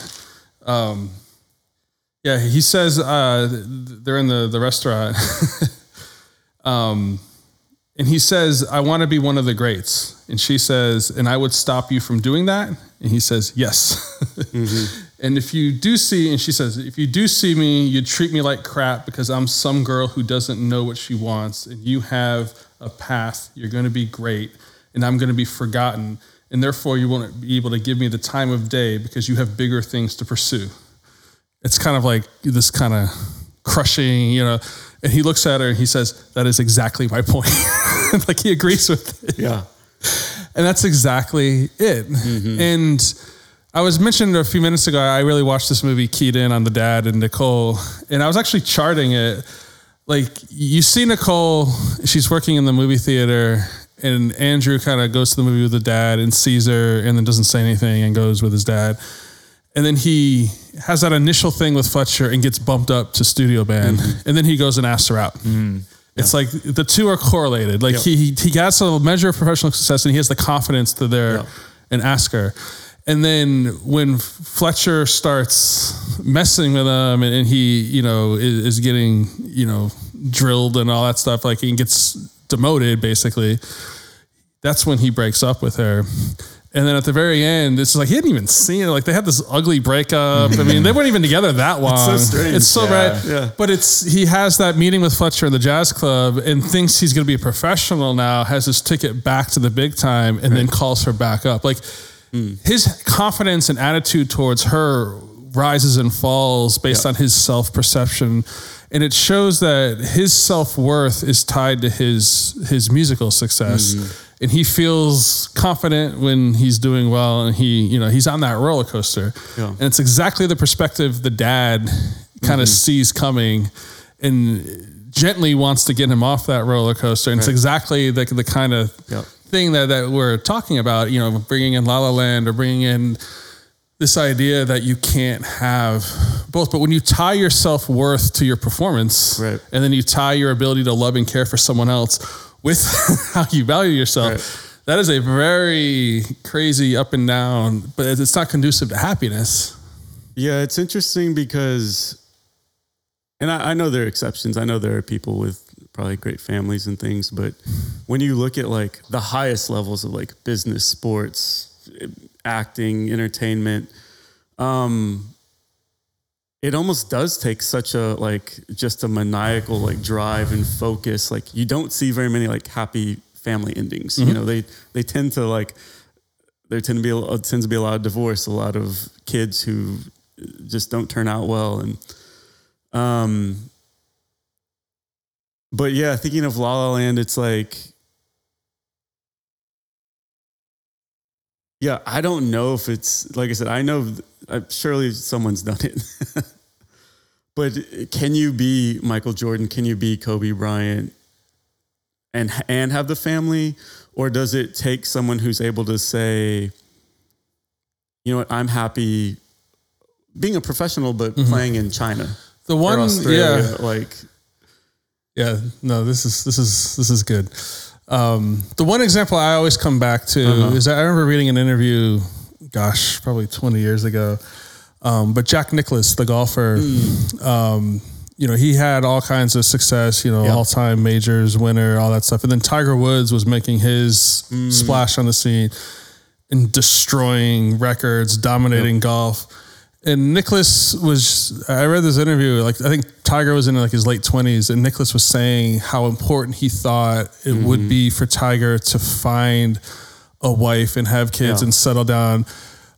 He says, they're in the restaurant. And he says, I want to be one of the greats. And she says, and I would stop you from doing that. And he says, yes. And she says, if you do see me, you treat me like crap because I'm some girl who doesn't know what she wants, and you have a path. You're going to be great, and I'm going to be forgotten. And therefore you won't be able to give me the time of day because you have bigger things to pursue. It's kind of like this kind of crushing, you know, and he looks at her and he says, that is exactly my point. Like he agrees with it. Yeah. And that's exactly it. And I was mentioned a few minutes ago, I really watched this movie keyed in on the dad and Nicole, and I was actually charting it. Like you see Nicole, she's working in the movie theater, and Andrew kind of goes to the movie with the dad and sees her and then doesn't say anything and goes with his dad. And then he has that initial thing with Fletcher and gets bumped up to studio band. And then he goes and asks her out. It's like the two are correlated. Like he has a measure of professional success, and he has the confidence to there and ask her. And then when Fletcher starts messing with him and he, you know, is getting, you know, drilled and all that stuff, like he gets demoted basically, that's when he breaks up with her. And then at the very end, it's like, he hadn't even seen it. Like they had this ugly breakup. I mean, they weren't even together that long. It's so strange. It's so bad. Yeah. But he has that meeting with Fletcher in the jazz club and thinks he's going to be a professional now, has his ticket back to the big time, and then calls her back up. Like, his confidence and attitude towards her rises and falls based on his self-perception. And it shows that his self-worth is tied to his musical success. And he feels confident when he's doing well, and he, you know, he's on that roller coaster. And it's exactly the perspective the dad kind of sees coming. And gently wants to get him off that roller coaster. And right. It's exactly the kind of thing that we're talking about, you know, bringing in La La Land or bringing in this idea that you can't have both. But when you tie your self-worth to your performance, right. and then you tie your ability to love and care for someone else with how you value yourself, right. that is a very crazy up and down, but it's not conducive to happiness. Yeah, it's interesting because... And I know there are exceptions. I know there are people with probably great families and things, but when you look at like the highest levels of like business, sports, acting, entertainment, it almost does take such a like just a maniacal like drive and focus. Like you don't see very many like happy family endings. Mm-hmm. You know, they tend to like there tends to be a lot of divorce, a lot of kids who just don't turn out well and. But yeah, thinking of La La Land, it's like, yeah, I don't know if it's, like I said, I know surely someone's done it, but can you be Michael Jordan? Can you be Kobe Bryant and have the family, or does it take someone who's able to say, you know what, I'm happy being a professional, but mm-hmm. playing in China. The one, yeah, like, yeah, no, this is good. The one example I always come back to is that I remember reading an interview, gosh, probably 20 years ago. But Jack Nicklaus, the golfer, you know, he had all kinds of success, you know, all-time majors, winner, all that stuff. And then Tiger Woods was making his splash on the scene and destroying records, dominating golf. And Nicklaus was, I read this interview, like I think Tiger was in like his late 20s and Nicklaus was saying how important he thought it would be for Tiger to find a wife and have kids and settle down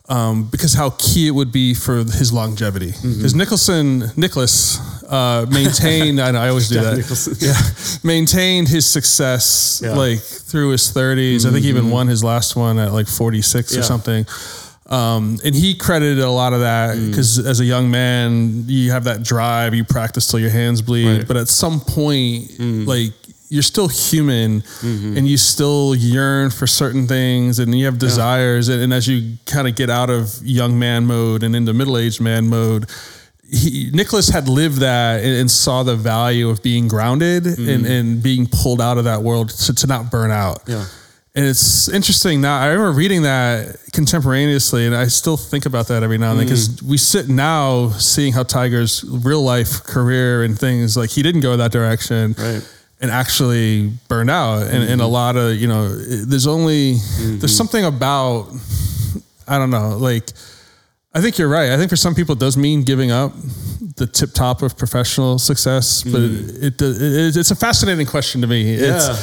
because how key it would be for his longevity. Because Nicklaus maintained, I know I always do that, maintained his success like through his 30s. I think he even won his last one at like 46 or something. And he credited a lot of that because as a young man, you have that drive, you practice till your hands bleed. Right. But at some point, like you're still human and you still yearn for certain things and you have desires. And as you kind of get out of young man mode and into middle-aged man mode, Nicklaus had lived that and saw the value of being grounded and being pulled out of that world to not burn out. Yeah. And it's interesting now. I remember reading that contemporaneously, and I still think about that every now and then because we sit now seeing how Tiger's real life career and things like he didn't go that direction and actually burned out. And a lot of, you know, there's only, there's something about, I don't know, like, I think you're right. I think for some people it does mean giving up the tip top of professional success, but it's a fascinating question to me. Yeah.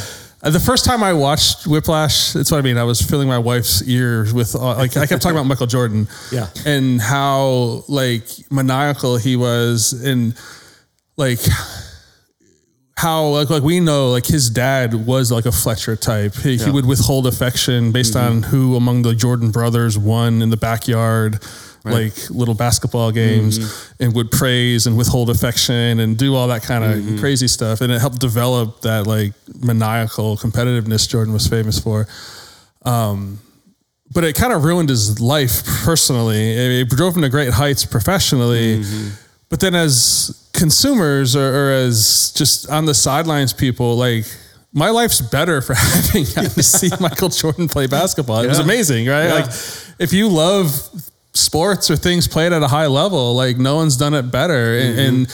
The first time I watched Whiplash, that's what I mean. I was filling my wife's ears with, like, I kept talking about Michael Jordan and how, like, maniacal he was and, like, how, like we know, like, his dad was, like, a Fletcher type. He would withhold affection based on who among the Jordan brothers won in the backyard, like, little basketball games and would praise and withhold affection and do all that kind of crazy stuff. And it helped develop that, like, maniacal competitiveness Jordan was famous for. But it kind of ruined his life personally. It drove him to great heights professionally. But then as consumers or as just on the sidelines people, like, my life's better for having gotten to see Michael Jordan play basketball. It was amazing, right? Like, if you love sports or things played at a high level, like no one's done it better. And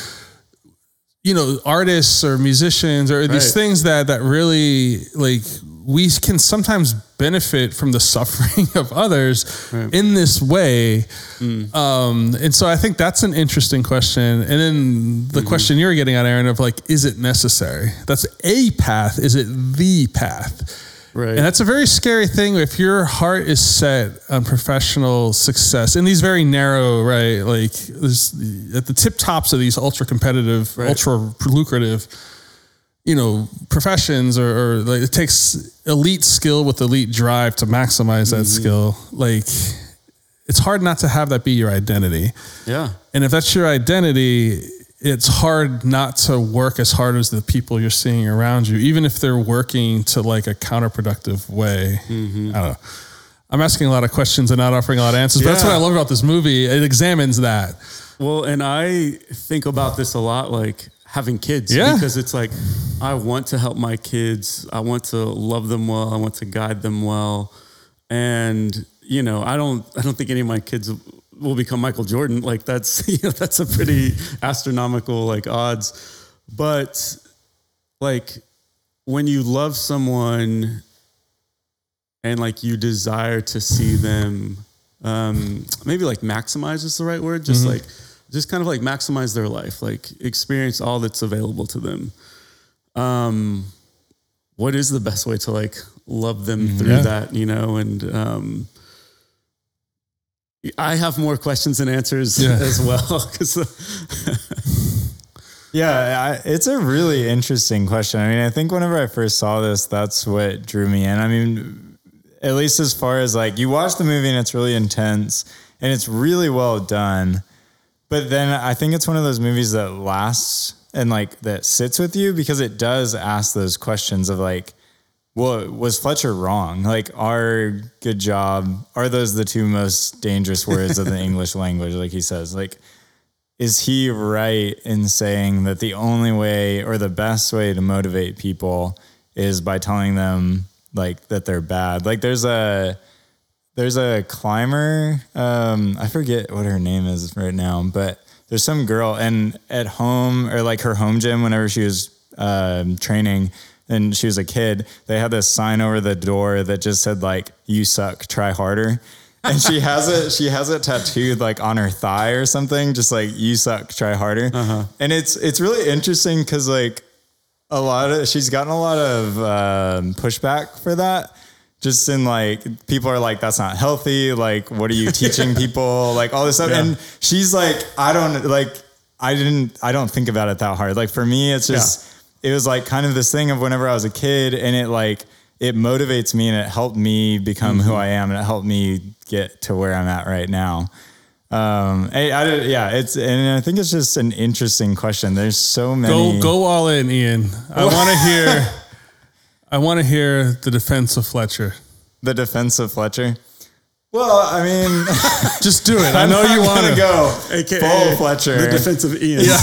you know, artists or musicians or these things that really, like, we can sometimes benefit from the suffering of others in this way. And so I think that's an interesting question. And then the question you're getting at, Aaron, of like, is it necessary? That's a path. Is it the path? Right. And that's a very scary thing if your heart is set on professional success in these very narrow, right? Like at the tip tops of these ultra competitive, ultra lucrative, you know, professions or like it takes elite skill with elite drive to maximize that skill. Like it's hard not to have that be your identity. Yeah. And if that's your identity, it's hard not to work as hard as the people you're seeing around you, even if they're working to like a counterproductive way. Mm-hmm. I don't know. I'm asking a lot of questions and not offering a lot of answers, but that's what I love about this movie. It examines that. Well, and I think about this a lot, like having kids, because it's like, I want to help my kids. I want to love them well. I want to guide them well. And, you know, I don't think any of my kids will become Michael Jordan. Like that's a pretty astronomical like odds. But like when you love someone and like you desire to see them, maybe like maximize is the right word. Just mm-hmm. like, just kind of like maximize their life, like experience all that's available to them. What is the best way to like love them through that, you know? And, I have more questions than answers as well. It's a really interesting question. I mean, I think whenever I first saw this, that's what drew me in. I mean, at least as far as like you watch the movie and it's really intense and it's really well done. But then I think it's one of those movies that lasts and like that sits with you because it does ask those questions of like, well, was Fletcher wrong? Like, are good job, are those the two most dangerous words of the English language? Like he says, like, is he right in saying that the only way or the best way to motivate people is by telling them like that they're bad? Like there's a climber. I forget what her name is right now, but there's some girl and at home or like her home gym, whenever she was training, and she was a kid, they had this sign over the door that just said like, you suck, try harder. And she has it tattooed like on her thigh or something, just like, you suck, try harder. Uh-huh. And it's really interesting because like she's gotten a lot of pushback for that. Just in like, people are like, that's not healthy. Like, what are you teaching people? Like all this stuff. Yeah. And she's like, I don't think about it that hard. Like for me, it's just, it was like kind of this thing of whenever I was a kid and it like, it motivates me and it helped me become who I am and it helped me get to where I'm at right now. And I think it's just an interesting question. There's so many. Go all in, Ian. I want to hear the defense of Fletcher. The defense of Fletcher. Well, I mean, just do it. I know you want to go full Fletcher. The defense of Ian. Yeah.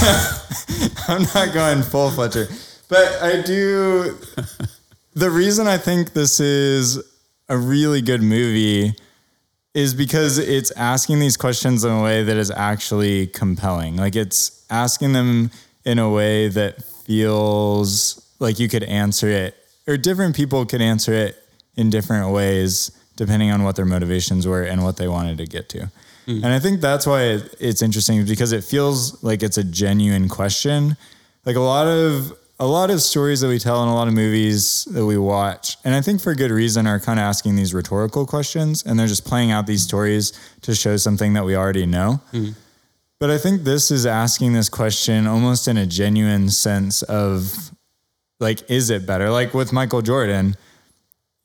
I'm not going full Fletcher, but I do. The reason I think this is a really good movie is because it's asking these questions in a way that is actually compelling. Like it's asking them in a way that feels like you could answer it, or different people could answer it in different ways, depending on what their motivations were and what they wanted to get to. Mm. And I think that's why it's interesting, because it feels like it's a genuine question. Like a lot of stories that we tell and a lot of movies that we watch, and I think for good reason, are kind of asking these rhetorical questions, and they're just playing out these stories to show something that we already know. Mm. But I think this is asking this question almost in a genuine sense of, like, is it better? Like with Michael Jordan,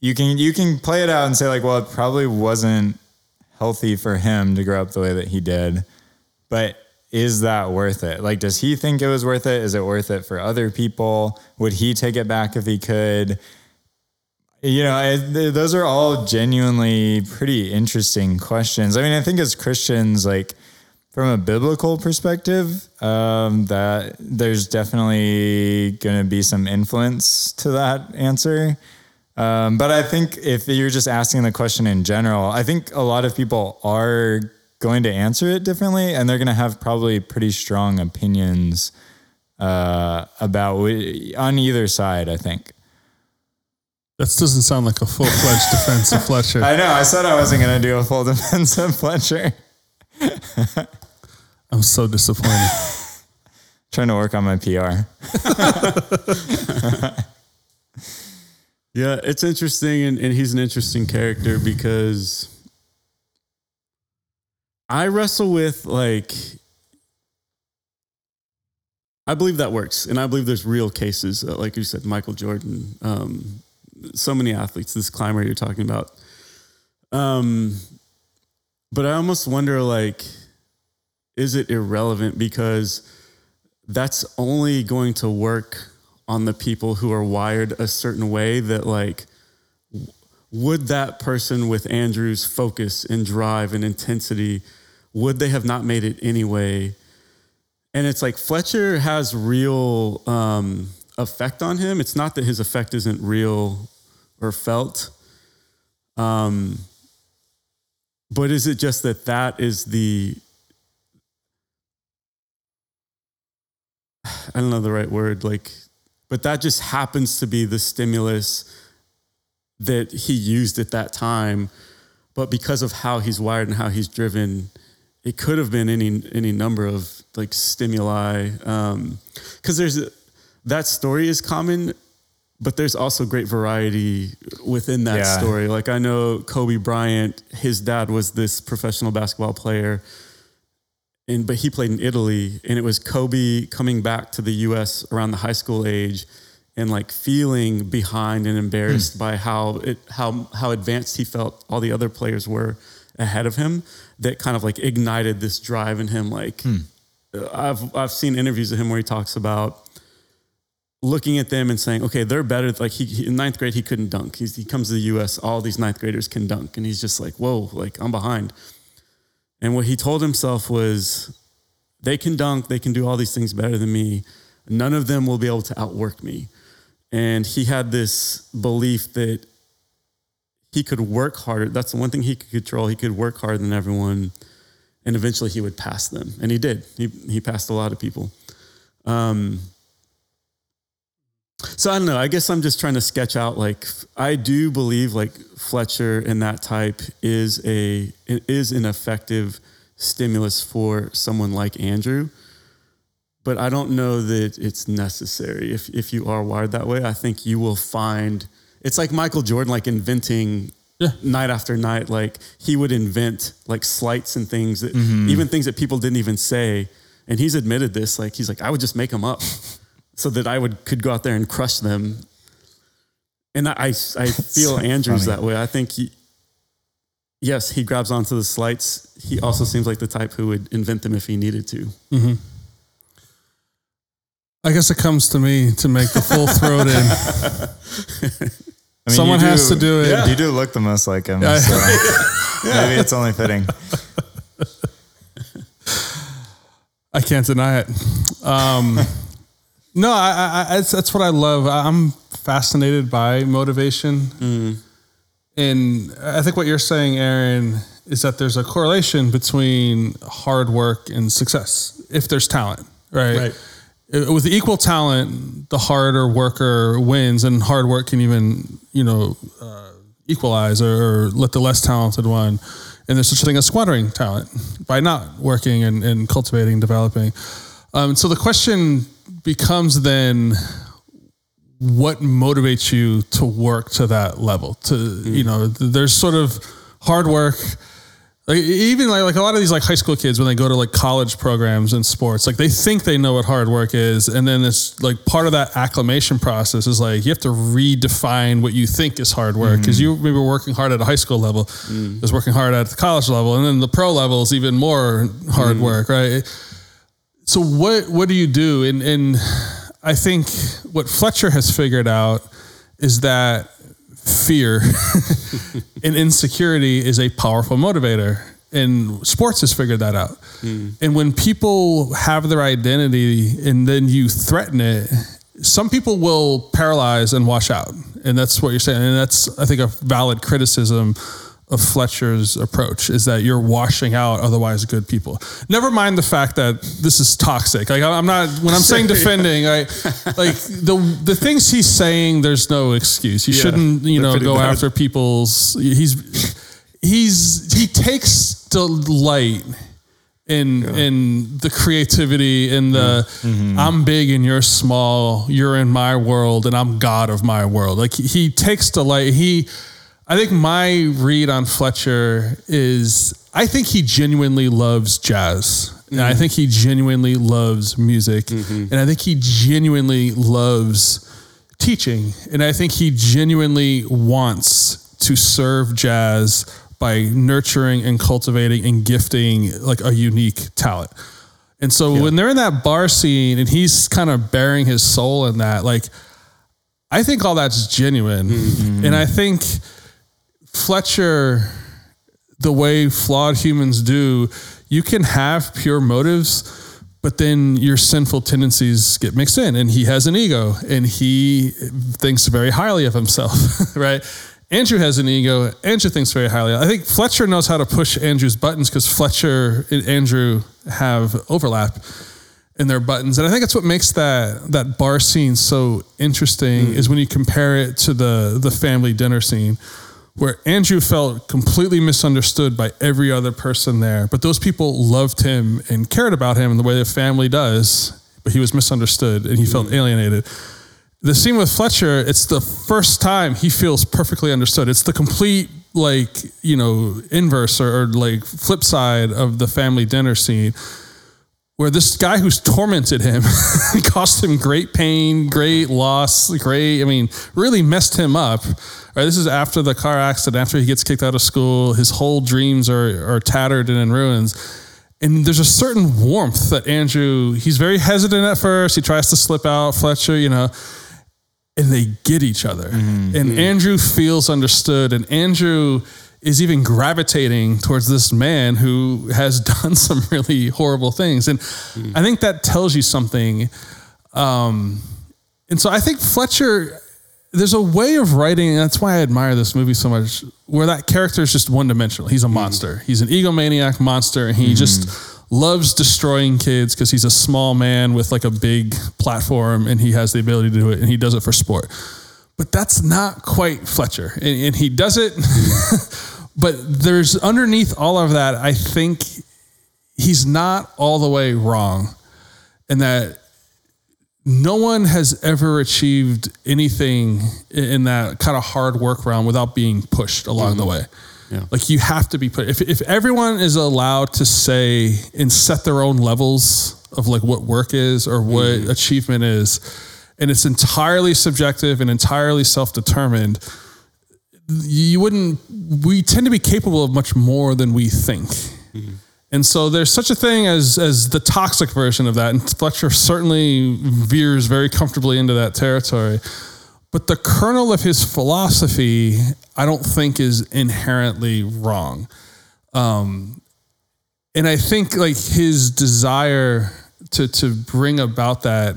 you can play it out and say like, well, it probably wasn't healthy for him to grow up the way that he did, but is that worth it? Like, does he think it was worth it? Is it worth it for other people? Would he take it back if he could? You know, those are all genuinely pretty interesting questions. I mean, I think as Christians, like from a biblical perspective, that there's definitely going to be some influence to that answer. But I think if you're just asking the question in general, I think a lot of people are going to answer it differently, and they're going to have probably pretty strong opinions about on either side, I think. That doesn't sound like a full-fledged defense of Fletcher. I know. I said I wasn't going to do a full defense of Fletcher. I'm so disappointed. Trying to work on my PR. Yeah, it's interesting. And he's an interesting character because I wrestle with, like, I believe that works. And I believe there's real cases, like you said, Michael Jordan, so many athletes, this climber you're talking about. But I almost wonder, like, is it irrelevant? Because that's only going to work on the people who are wired a certain way that, like, would that person with Andrew's focus and drive and intensity, would they have not made it anyway? And it's like Fletcher has real effect on him. It's not that his effect isn't real or felt. But is it just that that is the, I don't know the right word, like, but that just happens to be the stimulus that he used at that time. But because of how he's wired and how he's driven, it could have been any number of like stimuli. 'Cause there's, that story is common, but there's also great variety within that story. Like, I know Kobe Bryant, his dad was this professional basketball player, but he played in Italy, and it was Kobe coming back to the US around the high school age and like feeling behind and embarrassed by how advanced he felt all the other players were ahead of him, that kind of like ignited this drive in him. Like I've seen interviews of him where he talks about looking at them and saying, okay, they're better. Like he in ninth grade, he couldn't dunk. He comes to the US, all these ninth graders can dunk. And he's just like, whoa, like I'm behind. And what he told himself was, they can dunk, they can do all these things better than me. None of them will be able to outwork me. And he had this belief that he could work harder. That's the one thing he could control. He could work harder than everyone, and eventually he would pass them. And he did. He passed a lot of people. So I don't know. I guess I'm just trying to sketch out, like, I do believe like Fletcher and that type is an effective stimulus for someone like Andrew, but I don't know that it's necessary. If you are wired that way, I think you will find, it's like Michael Jordan, like inventing night after night, like he would invent like slights and things that even things that people didn't even say. And he's admitted this, like, he's like, I would just make them up. So that I could go out there and crush them. And I feel Andrew's funny that way. I think he grabs onto the slights. He also seems like the type who would invent them if he needed to. Mm-hmm. I guess it comes to me to make the full-throated. I mean, someone has to do it. Yeah. You do look the most like him. So maybe it's only fitting. I can't deny it. No, that's what I love. I'm fascinated by motivation. And I think what you're saying, Aaron, is that there's a correlation between hard work and success, if there's talent, right? With equal talent, the harder worker wins, and hard work can even, equalize or let the less talented one. And there's such a thing as squandering talent by not working and cultivating, developing. So the question becomes then, what motivates you to work to that level? There's sort of hard work. Like, even like a lot of these like high school kids, when they go to like college programs and sports, like they think they know what hard work is. And then it's like part of that acclimation process is like, you have to redefine what you think is hard work. 'Cause you maybe were working hard at a high school level is working hard at the college level. And then the pro level is even more hard work. Right. So what do you do? And I think what Fletcher has figured out is that fear and insecurity is a powerful motivator, and sports has figured that out. And when people have their identity and then you threaten it, some people will paralyze and wash out. And that's what you're saying. And that's, I think, a valid criticism of Fletcher's approach, is that you're washing out otherwise good people. Never mind the fact that this is toxic. Like, I'm not, when I'm saying defending, like the things he's saying, there's no excuse. You shouldn't, go bad. After people's, he takes delight in the creativity, in the, I'm big and you're small, you're in my world and I'm God of my world. Like, he takes delight. I think my read on Fletcher is, I think he genuinely loves jazz. And I think he genuinely loves music. And I think he genuinely loves teaching. And I think he genuinely wants to serve jazz by nurturing and cultivating and gifting like a unique talent. And so when they're in that bar scene and he's kind of bearing his soul in that, like, I think all that's genuine. Mm-hmm. And I think Fletcher, the way flawed humans do, you can have pure motives, but then your sinful tendencies get mixed in, and he has an ego and he thinks very highly of himself, right? Andrew has an ego. Andrew thinks very highly. I think Fletcher knows how to push Andrew's buttons because Fletcher and Andrew have overlap in their buttons. And I think that's what makes that bar scene so interesting is when you compare it to the family dinner scene where Andrew felt completely misunderstood by every other person there. But those people loved him and cared about him in the way the family does, but he was misunderstood and he felt alienated. The scene with Fletcher, it's the first time he feels perfectly understood. It's the complete, like, you know, inverse or like flip side of the family dinner scene where this guy who's tormented him cost him great pain, great loss, really messed him up. Right, this is after the car accident, after he gets kicked out of school, his whole dreams are tattered and in ruins. And there's a certain warmth that Andrew, he's very hesitant at first. He tries to slip out, Fletcher, you know. And they get each other. Mm-hmm. And Andrew feels understood. And Andrew is even gravitating towards this man who has done some really horrible things. And I think that tells you something. And so I think Fletcher, there's a way of writing, and that's why I admire this movie so much, where that character is just one-dimensional. He's a monster. He's an egomaniac monster. And he just loves destroying kids because he's a small man with like a big platform and he has the ability to do it and he does it for sport. But that's not quite Fletcher. And he does it, but there's underneath all of that, I think he's not all the way wrong and that no one has ever achieved anything in that kind of hard work realm without being pushed along the way. Yeah. Like you have to be put, if everyone is allowed to say and set their own levels of like what work is or what achievement is, and it's entirely subjective and entirely self-determined, we tend to be capable of much more than we think. Mm-hmm. And so there's such a thing as the toxic version of that. And Fletcher certainly veers very comfortably into that territory. But the kernel of his philosophy, I don't think is inherently wrong. And I think like his desire to bring about that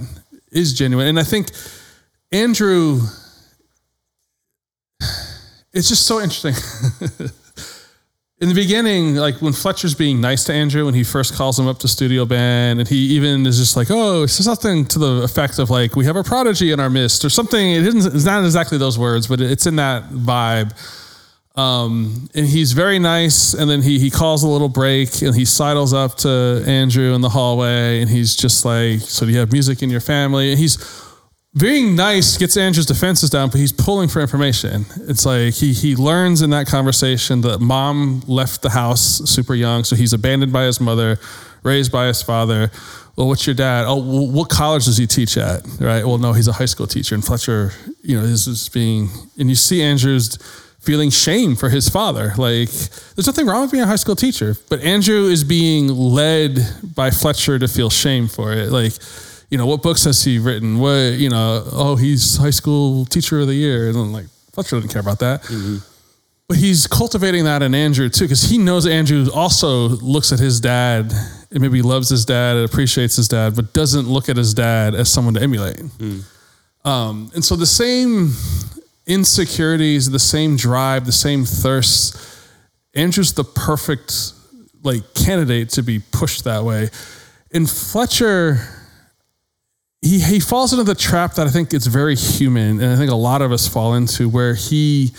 is genuine. And I think Andrew, it's just so interesting. In the beginning, like when Fletcher's being nice to Andrew, when he first calls him up to studio band, and he even is just like, oh, it's something to the effect of like, we have a prodigy in our midst or something. It's not exactly those words, but it's in that vibe. And he's very nice. And then he calls a little break and he sidles up to Andrew in the hallway. And he's just like, so do you have music in your family? And he's being nice, gets Andrew's defenses down, but he's pulling for information. It's like he learns in that conversation that mom left the house super young, so he's abandoned by his mother, raised by his father. Well, what's your dad? Oh, what college does he teach at? Right? Well, no, he's a high school teacher. And Fletcher, you know, this is being, and you see Andrew's feeling shame for his father. Like, there's nothing wrong with being a high school teacher, but Andrew is being led by Fletcher to feel shame for it. Like, you know, what books has he written? What, you know, oh, he's high school teacher of the year. And I'm like, Fletcher doesn't care about that. Mm-hmm. But he's cultivating that in Andrew too, because he knows Andrew also looks at his dad and maybe loves his dad and appreciates his dad, but doesn't look at his dad as someone to emulate. Mm-hmm. And so the same insecurities, the same drive, the same thirst, Andrew's the perfect like candidate to be pushed that way. And Fletcher, he falls into the trap that I think it's very human. And I think a lot of us fall into where he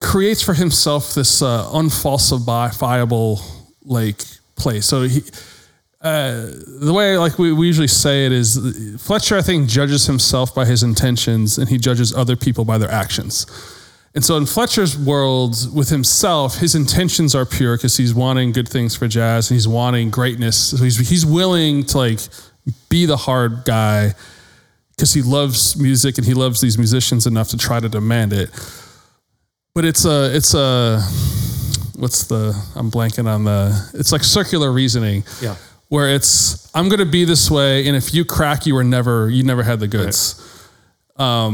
creates for himself this unfalsifiable like place. So he, the way like we usually say it is Fletcher, I think, judges himself by his intentions and he judges other people by their actions. And so in Fletcher's world with himself, his intentions are pure because he's wanting good things for Jazz and he's wanting greatness. So he's willing to like be the hard guy because he loves music and he loves these musicians enough to try to demand it. But it's a I'm blanking on the, it's like circular reasoning. Yeah. Where it's, I'm going to be this way, and if you crack, you never had the goods. Right.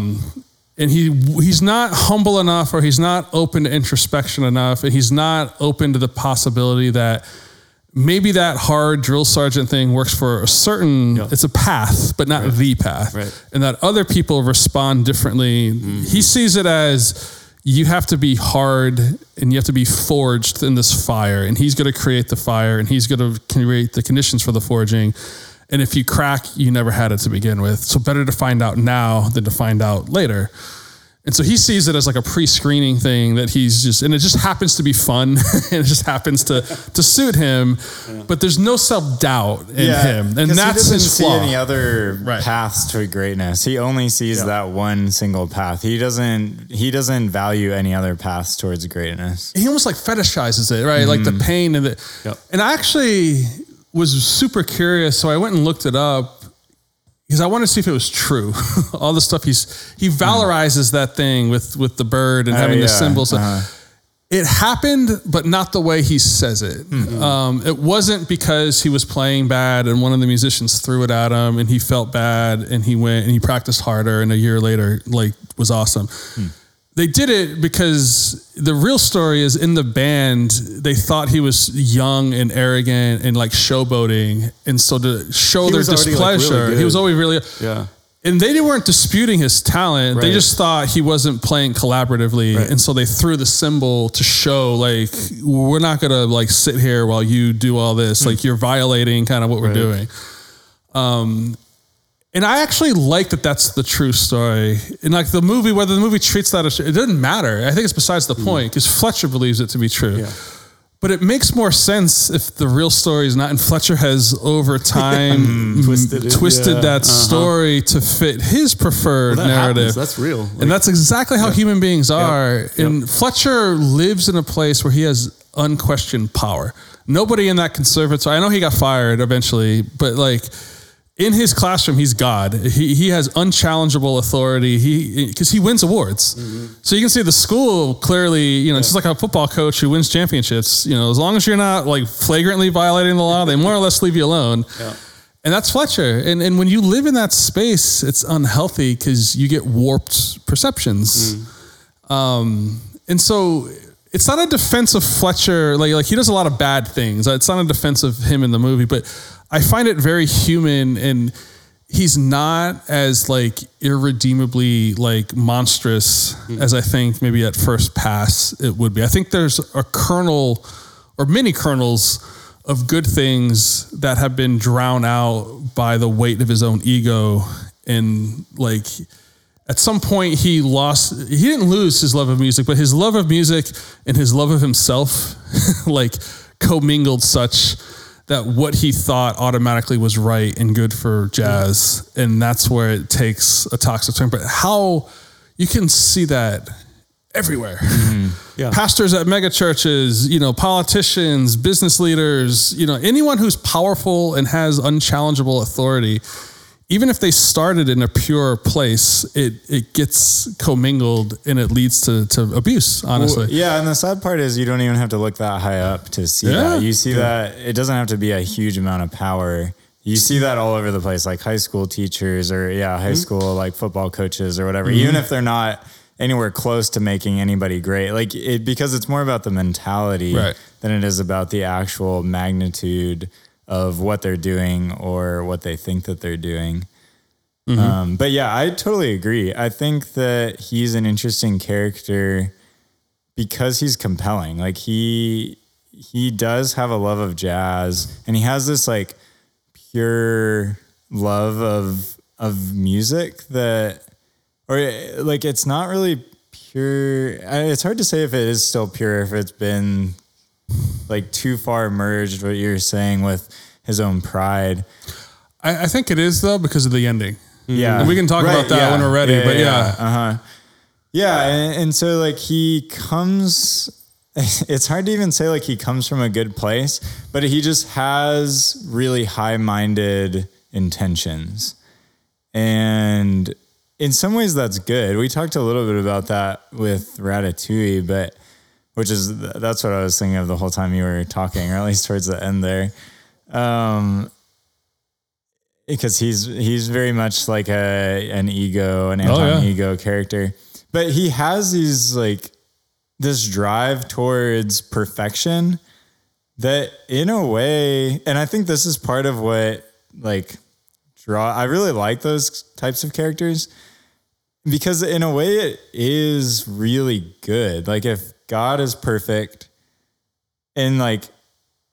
And he's not humble enough, or he's not open to introspection enough, and he's not open to the possibility that maybe that hard drill sergeant thing works for a certain, it's a path, but not the path. Right. And that other people respond differently. Mm-hmm. He sees it as, you have to be hard and you have to be forged in this fire, and he's going to create the fire, and he's going to create the conditions for the forging. And if you crack, you never had it to begin with. So better to find out now than to find out later. And so he sees it as like a pre-screening thing that he's just, and it just happens to be fun and it just happens to suit him, but there's no self-doubt in him. And that's his flaw. He doesn't see any other paths to greatness. He only sees that one single path. He doesn't value any other paths towards greatness. He almost like fetishizes it, right? Mm-hmm. Like the pain and the, and I actually was super curious. So I went and looked it up, because I wanted to see if it was true. All the stuff he valorizes that thing with the bird and having the symbols. It happened, but not the way he says it. Mm-hmm. It wasn't because he was playing bad and one of the musicians threw it at him and he felt bad and he went and he practiced harder and a year later, like, was awesome. Mm. They did it because the real story is in the band, they thought he was young and arrogant and like showboating. And so to show their displeasure, like really he was always really, and they weren't disputing his talent. Right. They just thought he wasn't playing collaboratively. Right. And so they threw the symbol to show like, we're not going to like sit here while you do all this. Like you're violating kind of what we're doing. And I actually like that that's the true story. And like the movie, whether the movie treats that as, it doesn't matter. I think it's besides the point because Fletcher believes it to be true. Yeah. But it makes more sense if the real story is not. And Fletcher has over time twisted that story to fit his preferred narrative. Happens. That's real. Like, and that's exactly how human beings are. Yep. And Fletcher lives in a place where he has unquestioned power. Nobody in that conservatory, I know he got fired eventually, but like, in his classroom, he's God. He has unchallengeable authority. Because he wins awards. Mm-hmm. So you can see the school clearly, you know, it's just like a football coach who wins championships. You know, as long as you're not like flagrantly violating the law, they more or less leave you alone. Yeah. And that's Fletcher. And when you live in that space, it's unhealthy because you get warped perceptions. Mm. And so it's not a defense of Fletcher. Like he does a lot of bad things. It's not a defense of him in the movie, but I find it very human, and he's not as like irredeemably like monstrous as I think maybe at first pass it would be. I think there's a kernel or many kernels of good things that have been drowned out by the weight of his own ego. And like at some point he didn't lose his love of music, but his love of music and his love of himself like commingled such that what he thought automatically was right and good for jazz. Yeah. And that's where it takes a toxic turn. But how you can see that everywhere. Mm-hmm. Yeah. Pastors at mega churches, you know, politicians, business leaders, you know, anyone who's powerful and has unchallengeable authority, even if they started in a pure place, it gets commingled and it leads to abuse, honestly. Well, yeah, and the sad part is you don't even have to look that high up to see that. You see that it doesn't have to be a huge amount of power. You see that all over the place, like high school teachers or high school like football coaches or whatever, even if they're not anywhere close to making anybody great. Like because it's more about the mentality than it is about the actual magnitude of what they're doing or what they think that they're doing. Mm-hmm. But yeah, I totally agree. I think that he's an interesting character because he's compelling. Like he does have a love of jazz, and he has this like pure love of music that, or like, it's not really pure. It's hard to say if it is still pure, if it's been like too far merged what you're saying with his own pride. I think it is though, because of the ending. Yeah. And we can talk about that when we're ready, Yeah. And so like it's hard to even say like he comes from a good place, but he just has really high-minded intentions. And in some ways that's good. We talked a little bit about that with Ratatouille, but which is, that's what I was thinking of the whole time you were talking, or at least towards the end there. Because he's very much like an anti-ego character, but he has these like this drive towards perfection that in a way, and I think this is part of what I really like those types of characters because in a way it is really good. Like if God is perfect and like,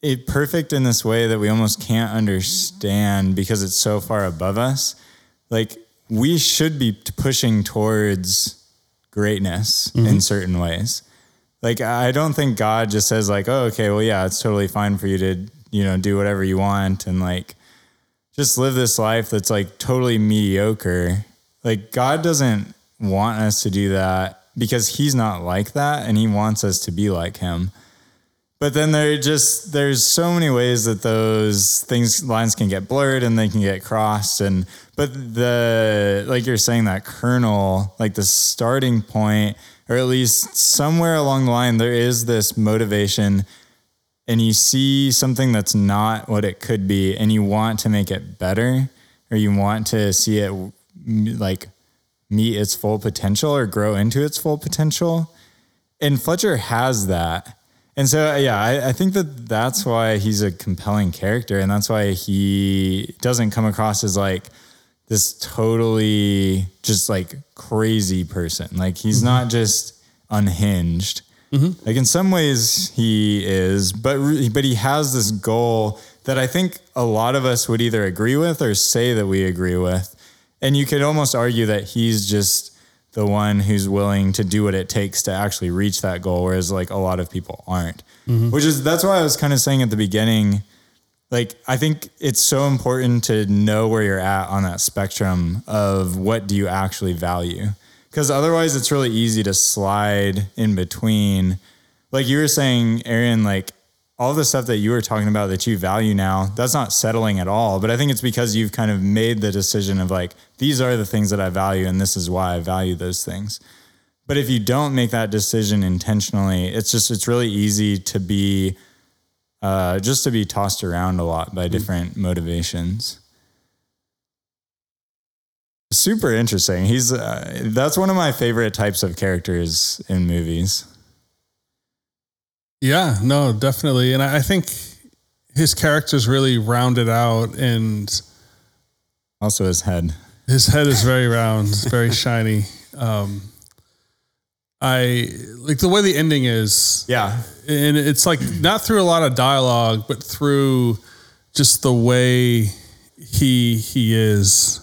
it perfect in this way that we almost can't understand because it's so far above us. Like we should be pushing towards greatness in certain ways. Like, I don't think God just says like, oh, okay, well, yeah, it's totally fine for you to, you know, do whatever you want. And like, just live this life that's like totally mediocre. Like God doesn't want us to do that because he's not like that. And he wants us to be like him. But then there's so many ways that those lines can get blurred and they can get crossed. But like you're saying, that kernel, like the starting point, or at least somewhere along the line, there is this motivation and you see something that's not what it could be and you want to make it better, or you want to see it like meet its full potential or grow into its full potential. And Fletcher has that. And so, yeah, I think that that's why he's a compelling character, and that's why he doesn't come across as like this totally just like crazy person. Like he's not just unhinged. Mm-hmm. Like in some ways he is, but he has this goal that I think a lot of us would either agree with or say that we agree with. And you could almost argue that he's just the one who's willing to do what it takes to actually reach that goal, whereas like a lot of people aren't, that's why I was kind of saying at the beginning, like, I think it's so important to know where you're at on that spectrum of what do you actually value? Because otherwise it's really easy to slide in between. Like you were saying, Aaron, like all the stuff that you were talking about that you value now, that's not settling at all. But I think it's because you've kind of made the decision of like, these are the things that I value and this is why I value those things. But if you don't make that decision intentionally, it's really easy to be, just to be tossed around a lot by different motivations. Super interesting. He's, that's one of my favorite types of characters in movies. Yeah, no, definitely. And I think his character's really rounded out, and also his head. His head is very round, very shiny. I like the way the ending is. Yeah. And it's like not through a lot of dialogue, but through just the way he is.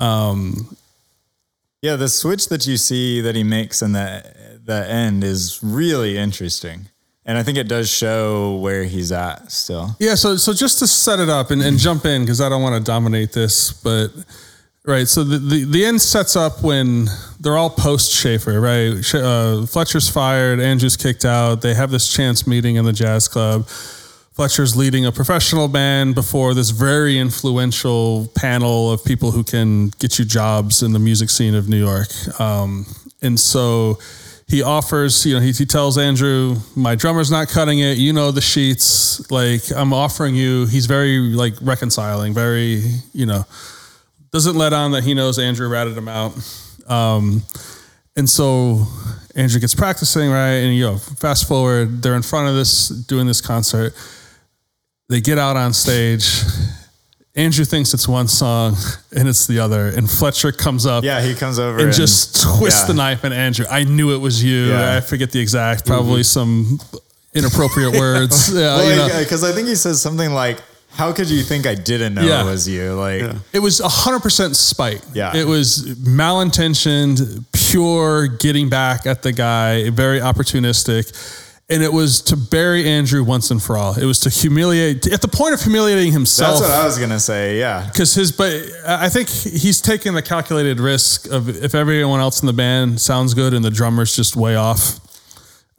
Yeah, the switch that you see that he makes in the end is really interesting. And I think it does show where he's at still. Yeah, so just to set it up and jump in, because I don't want to dominate this, but right, so the end sets up when they're all post-Schaefer, right? Fletcher's fired, Andrew's kicked out, they have this chance meeting in the jazz club. Fletcher's leading a professional band before this very influential panel of people who can get you jobs in the music scene of New York. And so he offers, you know, he tells Andrew, my drummer's not cutting it. You know, the sheets, like I'm offering you, he's very like reconciling, very, you know, doesn't let on that he knows Andrew ratted him out. And so Andrew gets practicing, right? And, you know, fast forward, they're in front of this, doing this concert. They get out on stage. Andrew thinks it's one song and it's the other. And Fletcher comes up. Yeah, he comes over and just twists the knife in Andrew. I knew it was you. Yeah. I forget the exact, probably some inappropriate words. Yeah, well, you know. 'Cause I think he says something like, how could you think I didn't know it was you? Like it was 100% spite. Yeah. It was malintentioned, pure getting back at the guy, very opportunistic. And it was to bury Andrew once and for all. It was to humiliate, at the point of humiliating himself. That's what I was going to say, yeah. But I think he's taking the calculated risk of if everyone else in the band sounds good and the drummer's just way off,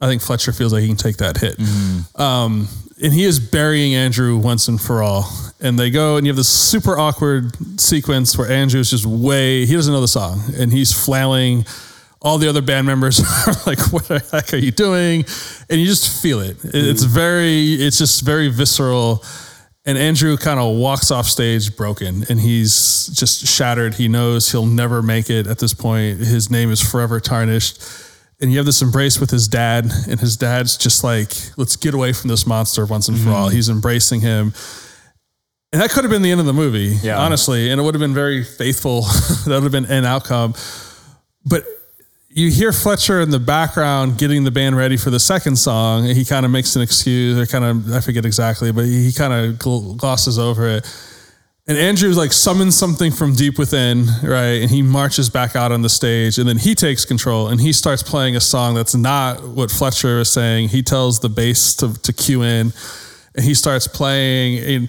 I think Fletcher feels like he can take that hit. Mm-hmm. And he is burying Andrew once and for all. And they go and you have this super awkward sequence where Andrew's just he doesn't know the song and he's flailing all the other band members are like, what the heck are you doing? And you just feel it. It's just very visceral. And Andrew kind of walks off stage broken, and he's just shattered. He knows he'll never make it at this point. His name is forever tarnished. And you have this embrace with his dad, and his dad's just like, let's get away from this monster once and for all. He's embracing him. And that could have been the end of the movie, honestly. And it would have been very faithful. That would have been an outcome. But you hear Fletcher in the background getting the band ready for the second song. He kind of makes an excuse, or I forget exactly, but he kind of glosses over it. And Andrew like summons something from deep within, right? And he marches back out on the stage, and then he takes control and he starts playing a song that's not what Fletcher is saying. He tells the bass to cue in, and he starts playing, and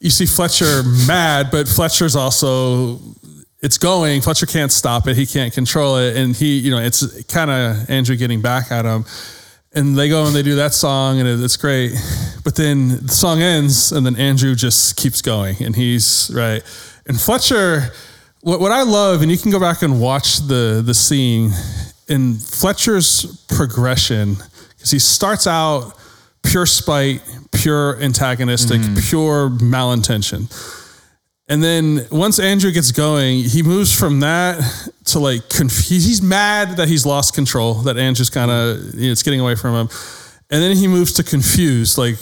you see Fletcher mad, but Fletcher's also... it's going, Fletcher can't stop it. He can't control it. And it's kind of Andrew getting back at him, and they go and they do that song, and it's great. But then the song ends, and then Andrew just keeps going, and he's right. And Fletcher, what I love, and you can go back and watch the scene in Fletcher's progression, because he starts out pure spite, pure antagonistic, pure malintention. And then once Andrew gets going, he moves from that to like, he's mad that he's lost control, that Andrew's kind of, it's getting away from him. And then he moves to confused, like,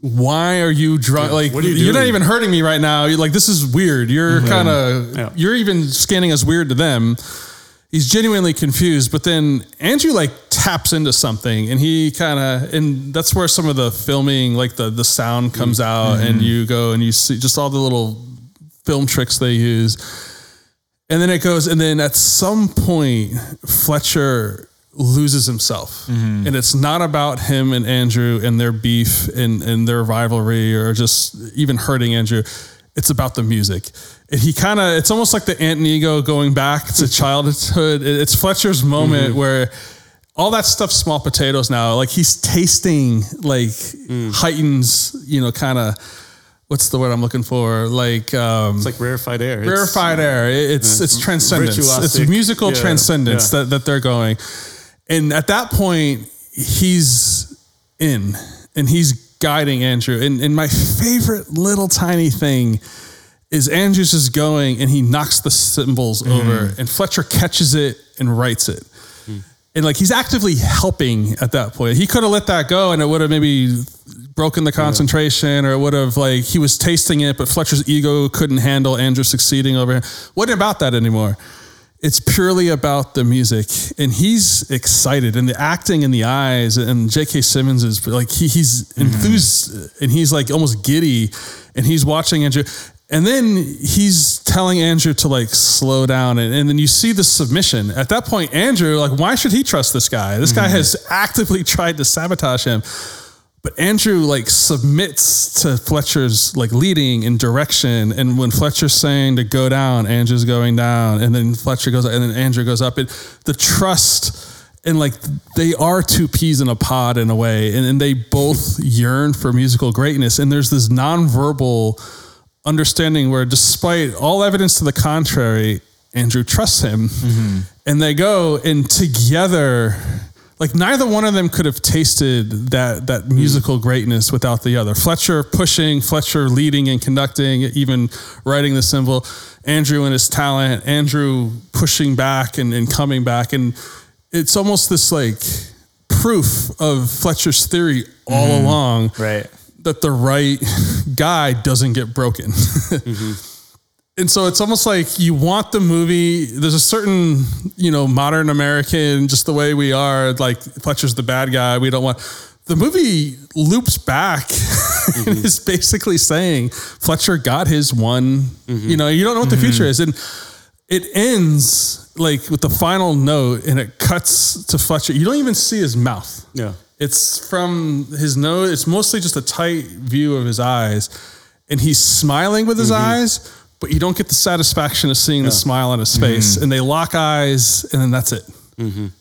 why are you drunk? Like, what are you doing? You're not even hurting me right now. You're like, this is weird. You're kind of, you're even scanning as weird to them. He's genuinely confused. But then Andrew like taps into something, and he kind of, and that's where some of the filming, like the sound comes out, and you go and you see just all the little film tricks they use. And then it goes, and then at some point Fletcher loses himself, and it's not about him and Andrew and their beef and their rivalry or just even hurting Andrew. It's about the music. And he kind of, it's almost like the Ant and Ego going back to childhood. It's Fletcher's moment where all that stuff's small potatoes now. Like he's tasting like heightens, kind of, what's the word I'm looking for? Like, it's like rarefied air. It's transcendence. It's musical transcendence that they're going. And at that point he's in, and he's guiding Andrew. And my favorite little tiny thing is Andrew's just going, and he knocks the cymbals over, and Fletcher catches it and writes it. And like, he's actively helping at that point. He could have let that go, and it would have maybe broken the concentration, or it would have like, he was tasting it, but Fletcher's ego couldn't handle Andrew succeeding over him. Wasn't about that anymore. It's purely about the music, and he's excited, and the acting in the eyes, and J.K. Simmons is like, he's enthused, and he's like almost giddy, and he's watching Andrew. And then he's telling Andrew to like slow down. And then you see the submission. At that point, Andrew, like, why should he trust this guy? This guy has actively tried to sabotage him. But Andrew like submits to Fletcher's like leading and direction. And when Fletcher's saying to go down, Andrew's going down. And then Fletcher goes, and then Andrew goes up. And the trust, and like they are two peas in a pod in a way. And they both yearn for musical greatness. And there's this nonverbal understanding where, despite all evidence to the contrary, Andrew trusts him, and they go, and together, like neither one of them could have tasted that musical greatness without the other. Fletcher pushing, Fletcher leading and conducting, even writing the cymbal, Andrew and his talent, Andrew pushing back and coming back. And it's almost this like proof of Fletcher's theory all along. Right. That the right guy doesn't get broken. And so it's almost like you want the movie. There's a certain, modern American, just the way we are, like Fletcher's the bad guy. We don't want, the movie loops back and is basically saying Fletcher got his one, you don't know what the future is. And it ends like with the final note, and it cuts to Fletcher. You don't even see his mouth. Yeah. It's from his nose. It's mostly just a tight view of his eyes. And he's smiling with his eyes, but you don't get the satisfaction of seeing the smile on his face. And they lock eyes, and then that's it.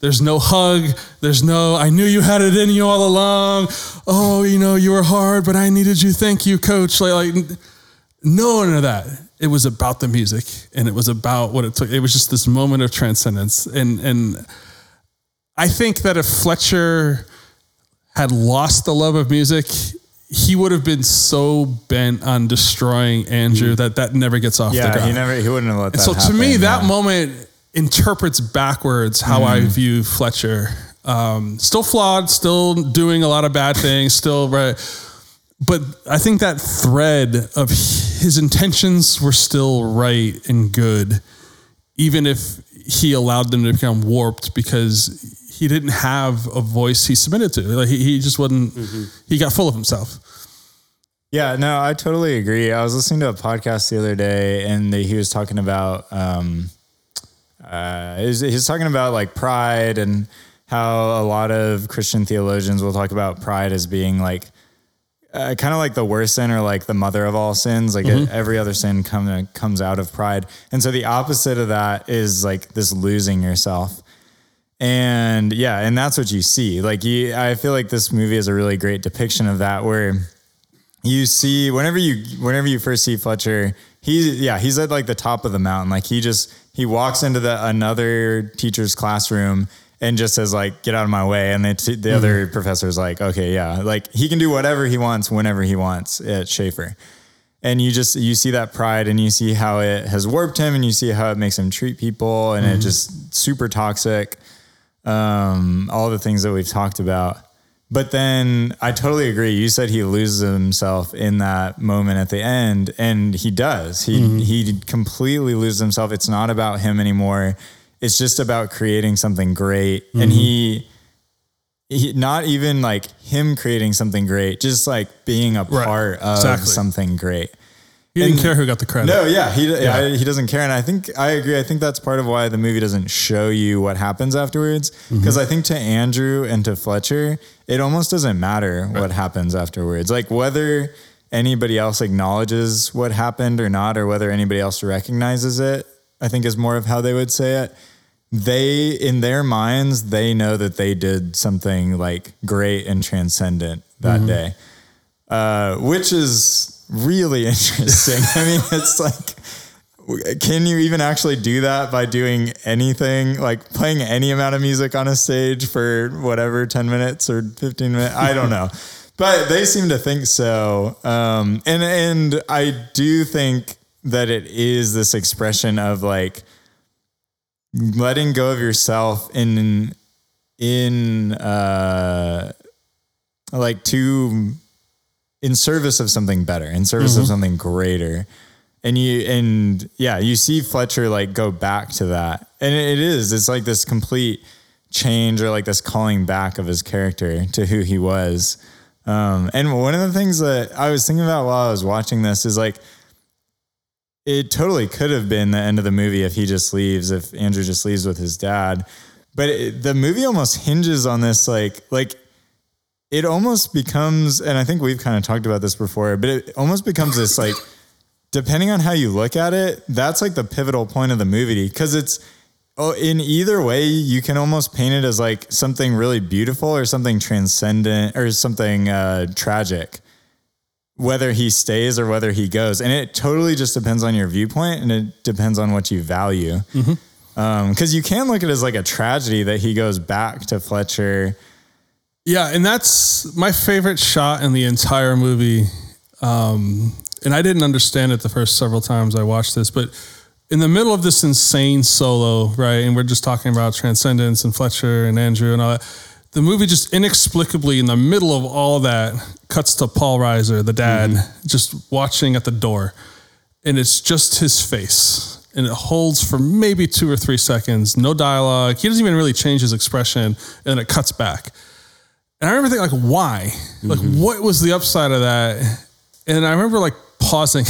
There's no hug. There's no, I knew you had it in you all along. Oh, you were hard, but I needed you. Thank you, coach. Like no one of that. it was about the music and it was about what it took. It was just this moment of transcendence. And I think that if Fletcher had lost the love of music, he would have been so bent on destroying Andrew that never gets off the ground. He wouldn't have let that happen. So to me, that moment interprets backwards how I view Fletcher. Still flawed, still doing a lot of bad things, still right. But I think that thread of his intentions were still right and good, even if he allowed them to become warped because he didn't have a voice he submitted to. Like he just wasn't, he got full of himself. Yeah, no, I totally agree. I was listening to a podcast the other day and he was talking about, he was talking about like pride and how a lot of Christian theologians will talk about pride as being like, kind of like the worst sin or like the mother of all sins, like every other sin comes out of pride. And so the opposite of that is like this losing yourself. And yeah, and that's what you see. Like I feel like this movie is a really great depiction of that, where you see whenever you first see Fletcher, he's at like the top of the mountain. Like he walks into another teacher's classroom and just says like, get out of my way. And the other professor's like, okay, yeah. Like he can do whatever he wants, whenever he wants at Schaefer. And you see that pride and you see how it has warped him and you see how it makes him treat people and it just super toxic. All the things that we've talked about. But then I totally agree. You said he loses himself in that moment at the end, and he does. He completely loses himself. It's not about him anymore. It's just about creating something great. And he not even like him creating something great, just like being a part of something great. He didn't care who got the credit. No, yeah. He doesn't care. And I think I agree. I think that's part of why the movie doesn't show you what happens afterwards. Because I think to Andrew and to Fletcher, it almost doesn't matter what happens afterwards. Like whether anybody else acknowledges what happened or not, or whether anybody else recognizes it, I think is more of how they would say it. They, in their minds, they know that they did something like great and transcendent that day. Which is really interesting. I mean, it's like, can you even actually do that by doing anything, like playing any amount of music on a stage for whatever, 10 minutes or 15 minutes? I don't know. But they seem to think so. And I do think that it is this expression of like letting go of yourself in like to... in service of something better, in service of something greater. And you see Fletcher like go back to that. And it's like this complete change or like this calling back of his character to who he was. And one of the things that I was thinking about while I was watching this is like, it totally could have been the end of the movie if Andrew just leaves with his dad, but the movie almost hinges on this, like, it almost becomes, and I think we've kind of talked about this before, but it almost becomes this like, depending on how you look at it, that's like the pivotal point of the movie. Cause it's, in either way, you can almost paint it as like something really beautiful or something transcendent or something tragic, whether he stays or whether he goes. And it totally just depends on your viewpoint and it depends on what you value. Cause you can look at it as like a tragedy that he goes back to Fletcher. Yeah, and that's my favorite shot in the entire movie. And I didn't understand it the first several times I watched this, but in the middle of this insane solo, right, and we're just talking about transcendence and Fletcher and Andrew and all that, the movie just inexplicably in the middle of all that cuts to Paul Reiser, the dad, just watching at the door. And it's just his face. And it holds for maybe 2 or 3 seconds, no dialogue. He doesn't even really change his expression, and then it cuts back. And I remember thinking, like, why? Like, what was the upside of that? And I remember, like, pausing.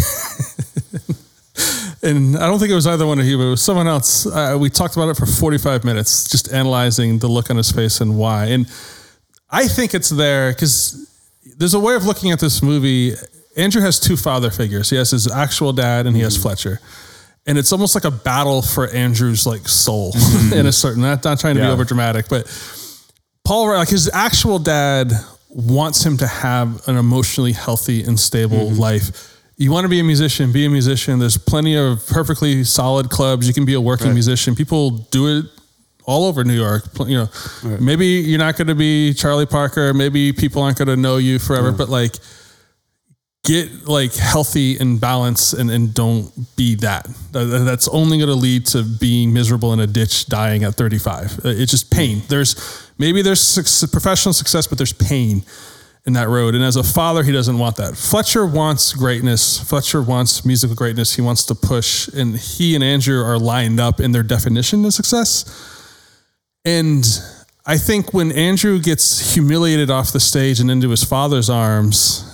And I don't think it was either one of you, but it was someone else. We talked about it for 45 minutes, just analyzing the look on his face and why. And I think it's there because there's a way of looking at this movie. Andrew has 2 father figures. He has his actual dad and he has Fletcher. And it's almost like a battle for Andrew's, like, soul in a certain... Not trying to be over dramatic, but... Paul, like his actual dad, wants him to have an emotionally healthy and stable life. you want to be a musician. There's plenty of perfectly solid clubs. You can be a working musician. People do it all over New York. You know, maybe you're not going to be Charlie Parker. Maybe people aren't going to know you forever, but like, get like healthy and balance, and don't be that. That's only going to lead to being miserable in a ditch, dying at 35. It's just pain. There's professional success, but there's pain in that road. And as a father, he doesn't want that. Fletcher wants greatness. Fletcher wants musical greatness. He wants to push, and he and Andrew are lined up in their definition of success. And I think when Andrew gets humiliated off the stage and into his father's arms,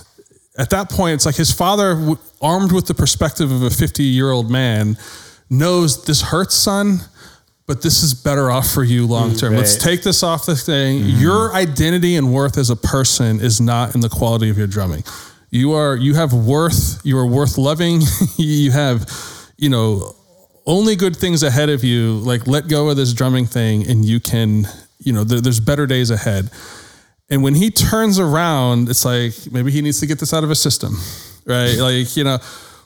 at that point, it's like his father, armed with the perspective of a 50-year-old man, knows this hurts, son, but this is better off for you long-term. Right. Let's take this off the thing. Mm-hmm. Your identity and worth as a person is not in the quality of your drumming. You have worth. You are worth loving. You have, you know, only good things ahead of you. Like, let go of this drumming thing, and you can, you know, there's better days ahead. And when he turns around, it's like, maybe he needs to get this out of his system, right? Like, you know,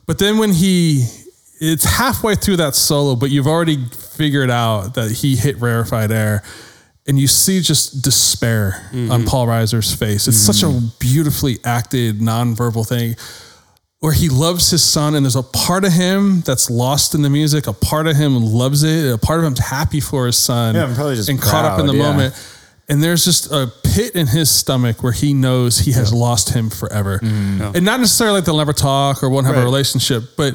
but then when it's halfway through that solo, but you've already figured out that he hit rarefied air, and you see just despair on Paul Reiser's face. It's such a beautifully acted nonverbal thing where he loves his son, and there's a part of him that's lost in the music. A part of him loves it. A part of him's happy for his son and caught up in the moment. And there's just a pit in his stomach where he knows he has lost him forever. And not necessarily like they'll never talk or won't have a relationship, but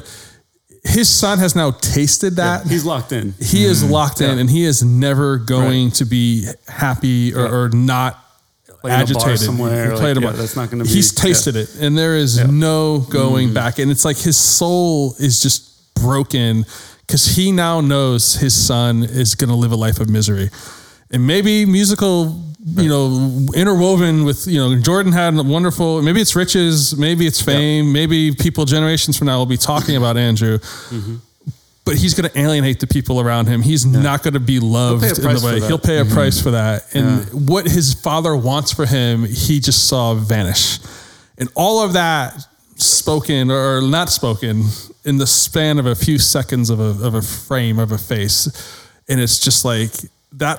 his son has now tasted that. Yeah, he's locked in. He is locked in, and he is never going to be happy or not played agitated. A bar somewhere, that's not going to be. He's tasted it, and there is no going back. And it's like his soul is just broken because he now knows his son is going to live a life of misery. And maybe musical, you know, interwoven with, you know, Jordan had a wonderful, maybe it's riches, maybe it's fame, maybe people generations from now will be talking about Andrew, but he's going to alienate the people around him. He's not going to be loved in the way. He'll pay a price for that. And what his father wants for him, he just saw vanish. And all of that spoken or not spoken in the span of a few seconds of a frame of a face. And it's just like that,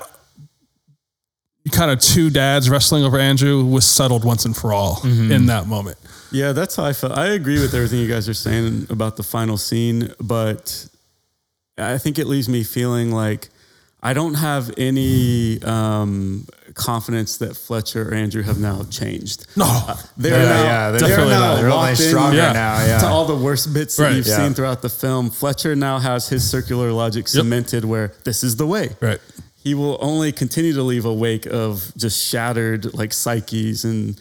kind of two dads wrestling over Andrew was settled once and for all in that moment. Yeah, that's how I felt. I agree with everything you guys are saying about the final scene, but I think it leaves me feeling like I don't have any confidence that Fletcher or Andrew have now changed. No. They're all stronger now. Yeah. To all the worst bits that you've seen throughout the film, Fletcher now has his circular logic cemented where this is the way. Right. He will only continue to leave a wake of just shattered like psyches. And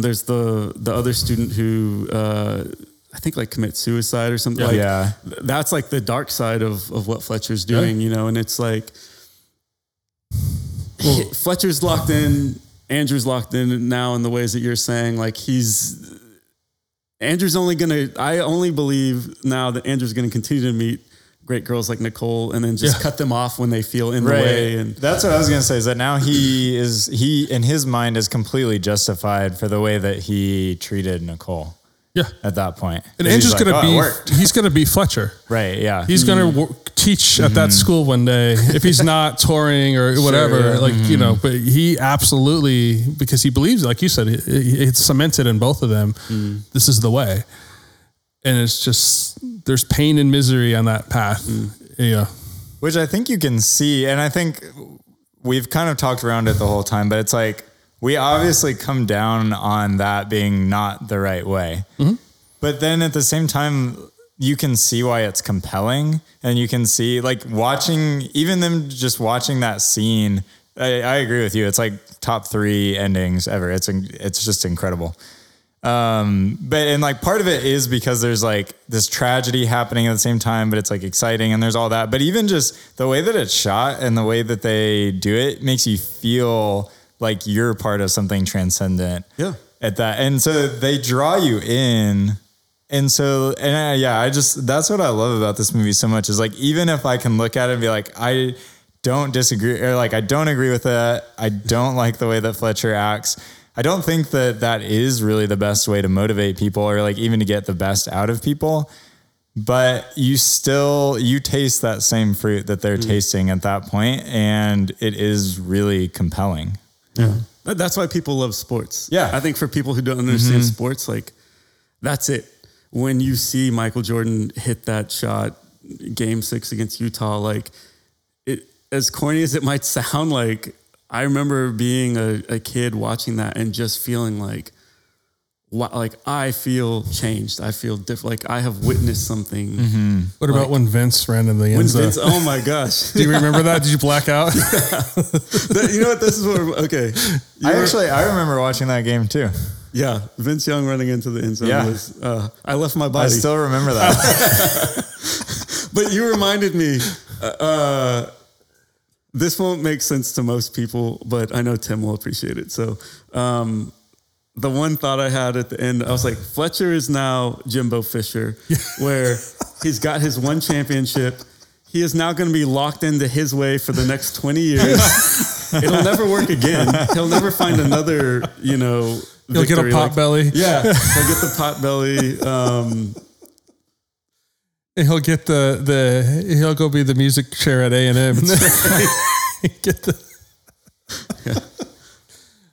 there's the other student who I think like commits suicide or something. That's like the dark side of what Fletcher's doing, you know? And it's like, Fletcher's locked in, Andrew's locked in now in the ways that you're saying, like Andrew's only I only believe now that Andrew's going to continue to meet great girls like Nicole, and then just cut them off when they feel in the way. And that's what I was going to say, is that now he in his mind is completely justified for the way that he treated Nicole. Yeah. At that point. And Andrew's like, he's going to be Fletcher. Right. Yeah. He's going to teach at that school one day if he's not touring or whatever, you know, but he absolutely, because he believes, like you said, it's cemented in both of them. This is the way. And it's just, there's pain and misery on that path. Yeah. Which I think you can see. And I think we've kind of talked around it the whole time, but it's like, we obviously come down on that being not the right way. Mm-hmm. But then at the same time, you can see why it's compelling, and you can see like watching that scene. I agree with you. It's like top 3 endings ever. It's just incredible. But and like part of it is because there's like this tragedy happening at the same time, but it's like exciting and there's all that. But even just the way that it's shot and the way that they do it makes you feel like you're part of something transcendent. Yeah. At that. And so they draw you in. And so, that's what I love about this movie so much, is like, even if I can look at it and be like, I don't disagree, or like, I don't agree with that, I don't like the way that Fletcher acts, I don't think that that is really the best way to motivate people or like even to get the best out of people. But you still, you taste that same fruit that they're tasting at that point, and it is really compelling. Yeah. But that's why people love sports. Yeah. I think for people who don't understand sports, like that's it. When you see Michael Jordan hit that shot game 6 against Utah, like it, as corny as it might sound, like I remember being a kid watching that and just feeling like, wow, like I feel changed. I feel different. Like I have witnessed something. Mm-hmm. What about when Vince ran in the end zone? Oh my gosh. Do you remember that? Did you black out? Yeah. You know what? This is what we're, okay. I remember watching that game too. Yeah. Vince Young running into the end zone was, I left my body. I still remember that. But you reminded me, this won't make sense to most people, but I know Tim will appreciate it. So, the one thought I had at the end, I was like, Fletcher is now Jimbo Fisher, where he's got his one championship. He is now going to be locked into his way for the next 20 years. It'll never work again. He'll never find another, you know, he'll get a pot belly. Yeah. He'll get the pot belly. And he'll get he'll go be the music chair at A&M. Get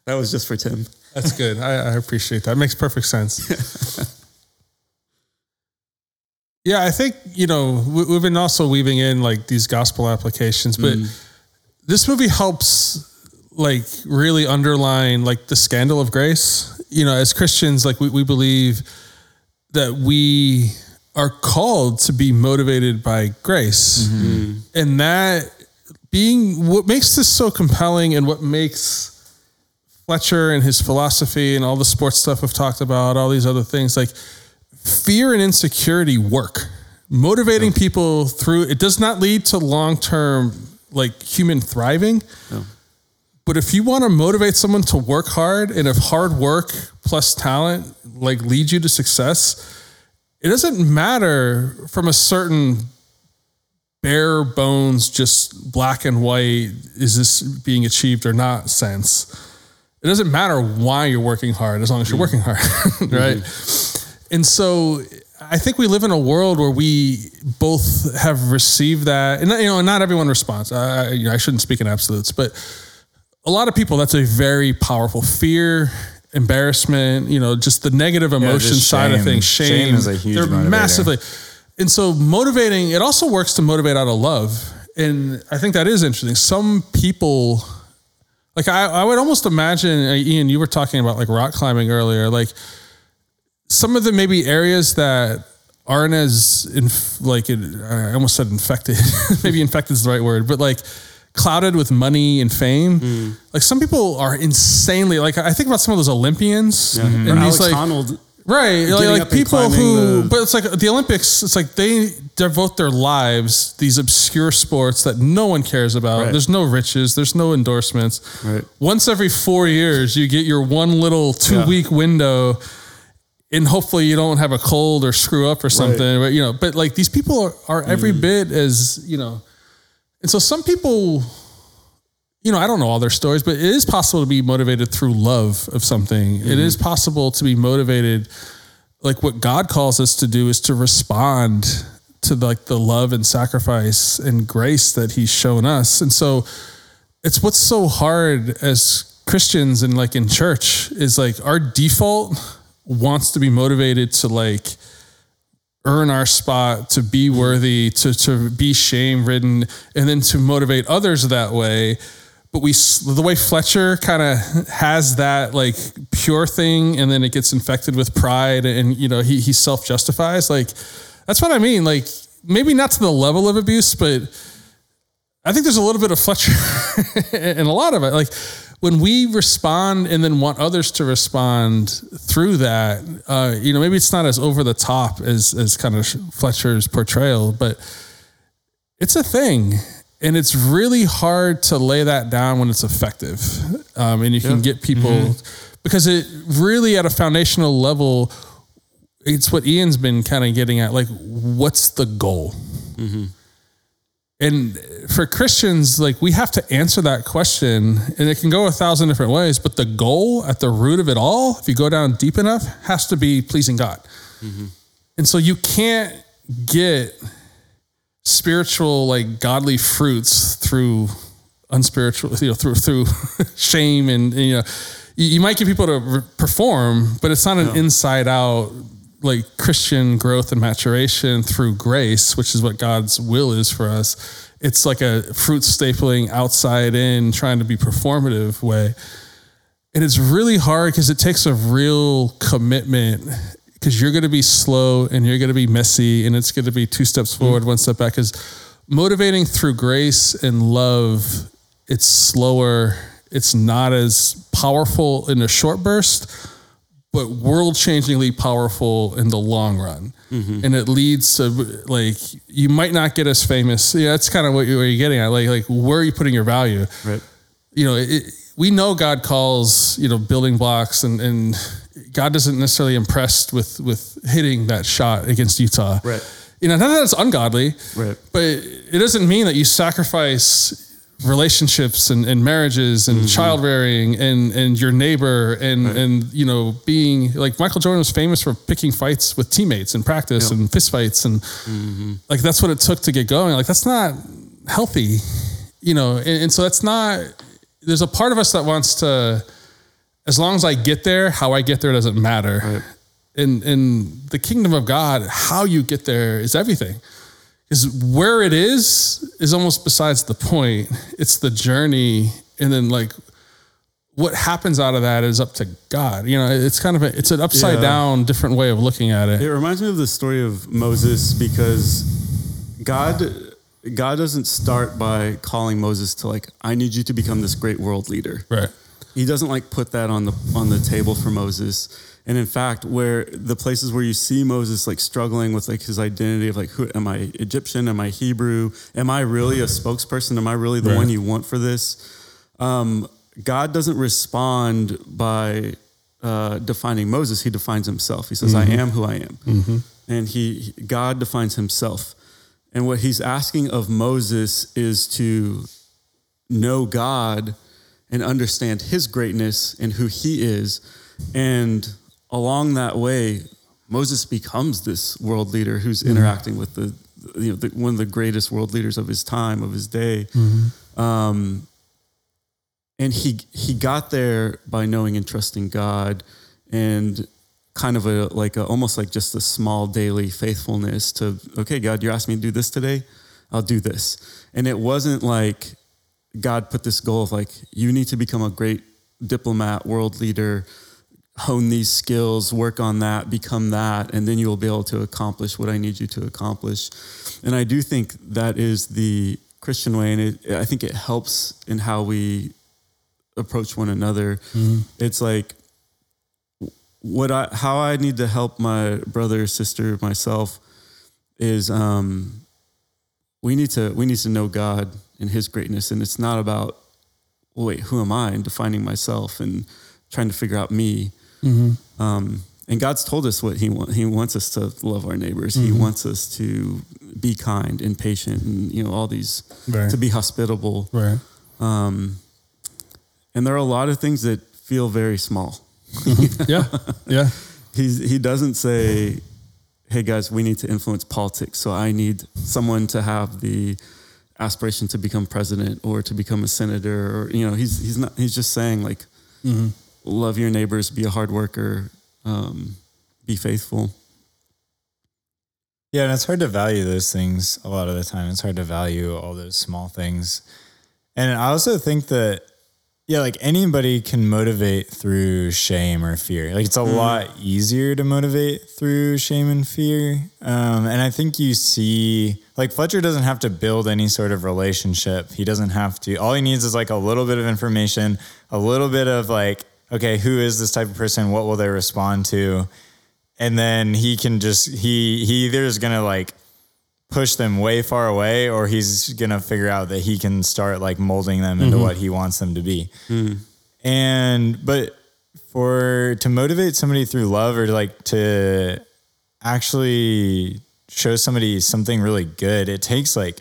That was just for Tim. That's good. I appreciate that. It makes perfect sense. Yeah, I think, you know, we've been also weaving in like these gospel applications, but this movie helps like really underline like the scandal of grace. You know, as Christians, like we believe that we are called to be motivated by grace. Mm-hmm. And that being what makes this so compelling and what makes Fletcher and his philosophy and all the sports stuff we've talked about, all these other things, like fear and insecurity work. Motivating people through, it does not lead to long-term like human thriving. No. But if you want to motivate someone to work hard, and if hard work plus talent like lead you to success, it doesn't matter from a certain bare bones, just black and white, is this being achieved or not sense. It doesn't matter why you're working hard as long as you're working hard, right? Mm-hmm. And so I think we live in a world where we both have received that, and you know, not everyone responds. I shouldn't speak in absolutes, but a lot of people, that's a very powerful fear, embarrassment, you know, just the negative emotion side of things. Shame is a huge motivator. Massively. And so motivating, it also works to motivate out of love. And I think that is interesting. Some people... Like I would almost imagine, Ian, you were talking about like rock climbing earlier, like some of the maybe areas that aren't as I almost said infected, maybe infected is the right word, but like clouded with money and fame. Mm. Like some people are insanely, like I think about some of those Olympians and Alex Honnold. Right. Like people who, but it's like the Olympics, it's like they devote their lives, these obscure sports that no one cares about. Right. There's no riches. There's no endorsements. Right. Once every 4 years, you get your one little 2-week window, and hopefully you don't have a cold or screw up or something, but you know, but like these people are every bit as, you know, and so some people, you know, I don't know all their stories, but it is possible to be motivated through love of something. Mm-hmm. It is possible to be motivated. Like what God calls us to do is to respond to like the love and sacrifice and grace that he's shown us. And so it's what's so hard as Christians and like in church is like our default wants to be motivated to like earn our spot, to be worthy, to be shame ridden, and then to motivate others that way. But the way Fletcher kind of has that like pure thing, and then it gets infected with pride, and you know he self-justifies. Like that's what I mean. Like maybe not to the level of abuse, but I think there's a little bit of Fletcher and a lot of it. Like when we respond and then want others to respond through that, you know, maybe it's not as over the top as kind of Fletcher's portrayal, but it's a thing. And it's really hard to lay that down when it's effective. And you can get people, because it really at a foundational level, it's what Ian's been kind of getting at. Like, what's the goal? Mm-hmm. And for Christians, like, we have to answer that question, and it can go 1,000 different ways, but the goal at the root of it all, if you go down deep enough, has to be pleasing God. Mm-hmm. And so you can't get spiritual, like, godly fruits through unspiritual, you know, through shame, and, you know, you might get people to perform, but it's not an inside out, like, Christian growth and maturation through grace, which is what God's will is for us. It's like a fruit stapling outside in, trying to be performative way. And it's really hard because it takes a real commitment, because you're going to be slow and you're going to be messy, and it's going to be two steps forward, one step back. Because motivating through grace and love, it's slower. It's not as powerful in a short burst, but world-changingly powerful in the long run. Mm-hmm. And it leads to, like, you might not get as famous. Yeah, that's kind of what you're getting at. Like, where are you putting your value? Right. You know, we know God calls, you know, building blocks, and God doesn't necessarily impressed with hitting that shot against Utah. Right. You know, not that it's ungodly, right, but it doesn't mean that you sacrifice relationships and marriages and child rearing and your neighbor and, and, you know, being like Michael Jordan was famous for picking fights with teammates in practice and fist fights. And like, that's what it took to get going. Like, that's not healthy, you know? And so that's not, there's a part of us that wants to, as long as I get there, how I get there doesn't matter. Right. And the kingdom of God, how you get there is everything. Is where it is almost besides the point. It's the journey. And then, like, what happens out of that is up to God. You know, it's kind of it's an upside down different way of looking at it. It reminds me of the story of Moses, because God doesn't start by calling Moses to, like, I need you to become this great world leader. Right. He doesn't, like, put that on the table for Moses. And in fact, where the places where you see Moses, like, struggling with, like, his identity of, like, who am I? Egyptian? Am I Hebrew? Am I really a spokesperson? Am I really the one you want for this? God doesn't respond by defining Moses. He defines himself. He says, I am who I am. Mm-hmm. And God defines himself. And what he's asking of Moses is to know God and understand his greatness and who he is. And along that way, Moses becomes this world leader who's interacting with one of the greatest world leaders of his time, of his day. Mm-hmm. And he got there by knowing and trusting God, and kind of almost like just a small daily faithfulness to, okay, God, you're asking me to do this today. I'll do this. And it wasn't like God put this goal of, like, you need to become a great diplomat, world leader, hone these skills, work on that, become that, and then you will be able to accomplish what I need you to accomplish. And I do think that is the Christian way, and I think it helps in how we approach one another. Mm-hmm. It's like, how I need to help my brother, sister, myself is we need to know God and his greatness, and it's not about, well, wait, who am I, and defining myself and trying to figure out me. Mm-hmm. And God's told us what he wants us to love our neighbors. Mm-hmm. He wants us to be kind and patient and, you know, all these, to be hospitable. Right. And there are a lot of things that feel very small. Mm-hmm. Yeah. Yeah. He doesn't say, hey guys, we need to influence politics. So I need someone to have the aspiration to become president or to become a senator, or, you know, he's just saying, like, mm-hmm. love your neighbors, be a hard worker, be faithful. Yeah, and it's hard to value those things a lot of the time. It's hard to value all those small things. And I also think that, yeah, like, anybody can motivate through shame or fear. Like, it's a lot easier to motivate through shame and fear. And I think you see, like, Fletcher doesn't have to build any sort of relationship. He doesn't have to. All he needs is, like, a little bit of information, a little bit of, like, okay, who is this type of person? What will they respond to? And then he can just, he either is going to, like, push them way far away, or he's going to figure out that he can start, like, molding them into what he wants them to be. Mm-hmm. But to motivate somebody through love, or, like, to actually show somebody something really good, it takes, like,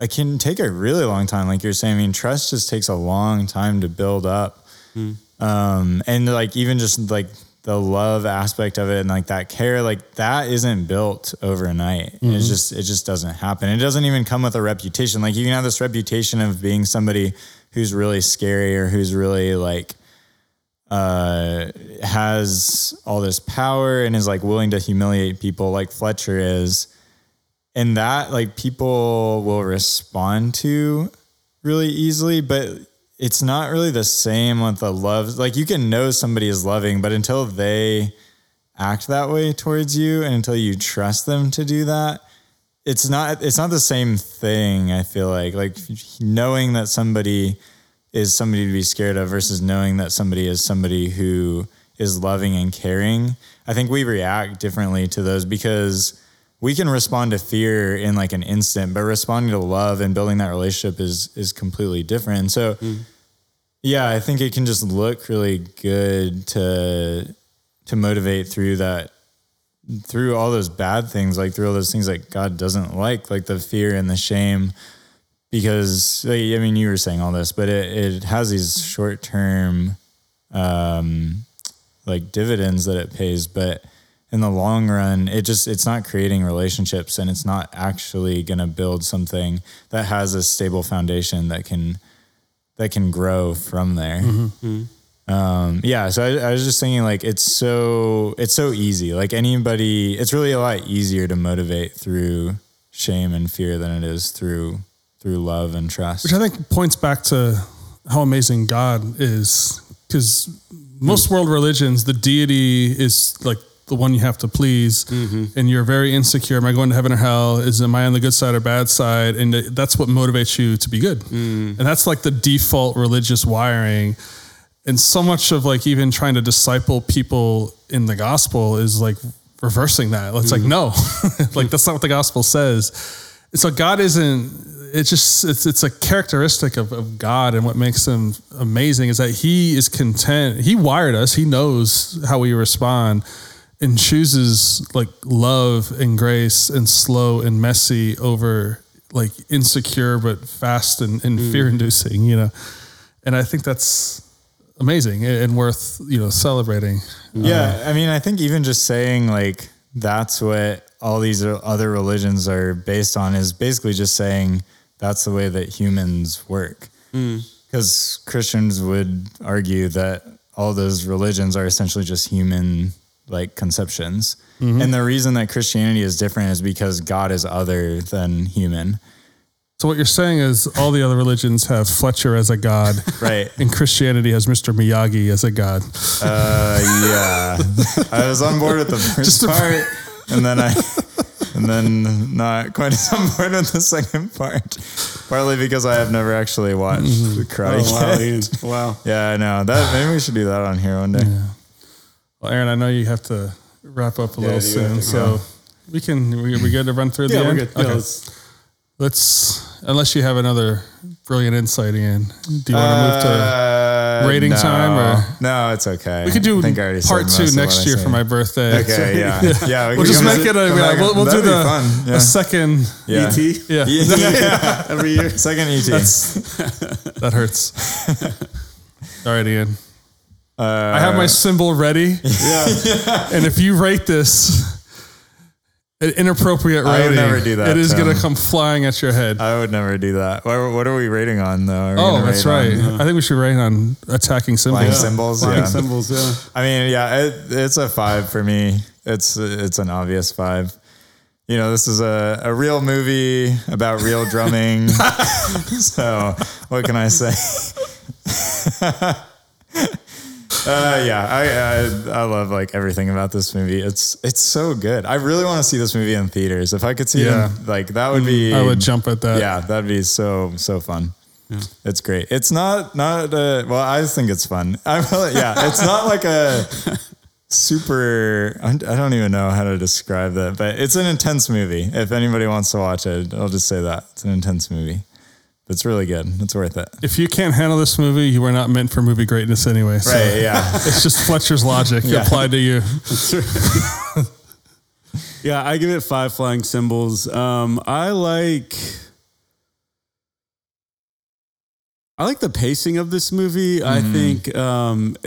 it can take a really long time. Like you're saying, I mean, trust just takes a long time to build up. And like, even just like the love aspect of it and like that care, like that isn't built overnight. It just doesn't happen. It doesn't even come with a reputation. Like you can have this reputation of being somebody who's really scary or who's really like, has all this power and is like willing to humiliate people like Fletcher is. And that like people will respond to really easily, but it's not really the same with the love. Like you can know somebody is loving, but until they act that way towards you and until you trust them to do that, it's not the same thing. I feel like knowing that somebody is somebody to be scared of versus knowing that somebody is somebody who is loving and caring. I think we react differently to those because we can respond to fear in like an instant, but responding to love and building that relationship is completely different. And so, yeah, I think it can just look really good to motivate through that, through all those bad things, like through all those things that God doesn't like the fear and the shame, because like, I mean, you were saying all this, but it has these short-term, like dividends that it pays, but in the long run, it's not creating relationships and it's not actually going to build something that has a stable foundation that can grow from there. Mm-hmm. So I was just thinking like, it's so easy. Like anybody, it's really a lot easier to motivate through shame and fear than it is through love and trust. Which I think points back to how amazing God is, because most world religions, the deity is like the one you have to please, and you're very insecure. Am I going to heaven or hell? Am I on the good side or bad side? And that's what motivates you to be good. And that's like the default religious wiring. And so much of like even trying to disciple people in the gospel is like reversing that. It's like, no, like that's not what the gospel says. So God isn't, it's a characteristic of God, and what makes him amazing is that he is content. He wired us. He knows how we respond, and chooses like love and grace and slow and messy over like insecure, but fast and fear inducing, you know? And I think that's amazing and worth, you know, celebrating. Yeah. I mean, I think even just saying like, that's what all these other religions are based on is basically just saying that's the way that humans work. Because Christians would argue that all those religions are essentially just human like conceptions. And the reason that Christianity is different is because God is other than human. So what you're saying is all the other religions have Fletcher as a god, right? And Christianity has Mr. Miyagi as a god. Yeah. I was on board with the first part and then not quite on board with the second part, partly because I have never actually watched the Cry. Oh, wow. Yeah, I know. Maybe we should do that on here one day. Yeah. Well, Aaron, I know you have to wrap up a little soon, so we good to run through the end? We're good. Okay. Yeah, let's, unless you have another brilliant insight, Ian. Do you want to move to rating time? Or? No, it's okay. We could do part 2 next year for my birthday. Okay, yeah. We'll just make it we'll do a second ET. Yeah. Every year. Second ET. That hurts. All right, Ian. I have my symbol ready. Yeah. And if you rate this an inappropriate rating, I would never do that, it is going to come flying at your head. I would never do that. What are we rating on, though? That's right. I think we should rate on attacking symbols. Flying symbols, yeah. I mean, yeah, it's a 5 for me. It's an obvious 5. You know, this is a real movie about real drumming. So what can I say? I love like everything about this movie. It's so good. I really want to see this movie in theaters. If I could see it, like that would be, I would jump at that. Yeah, that'd be so fun. Yeah. It's great. It's not I just think it's fun. It's not like a super, I don't even know how to describe that, but it's an intense movie. If anybody wants to watch it, I'll just say that it's an intense movie. It's really good. It's worth it. If you can't handle this movie, you were not meant for movie greatness anyway. So right, yeah. It's just Fletcher's logic applied to you. Yeah, I give it 5 flying symbols. I like I like the pacing of this movie. I think it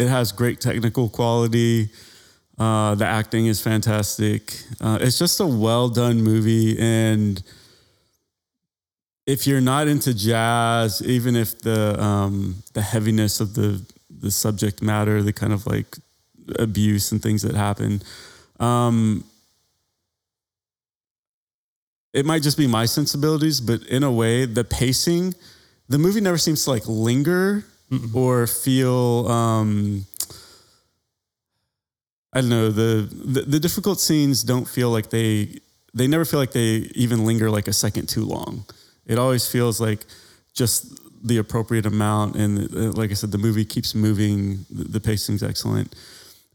has great technical quality. The acting is fantastic. It's just a well-done movie. And if you're not into jazz, even if the heaviness of the subject matter, the kind of like abuse and things that happen, it might just be my sensibilities, but in a way, the pacing, the movie never seems to like linger or feel, I don't know, the difficult scenes don't feel like they never feel like they even linger like a second too long. It always feels like just the appropriate amount. And like I said, the movie keeps moving. The pacing's excellent.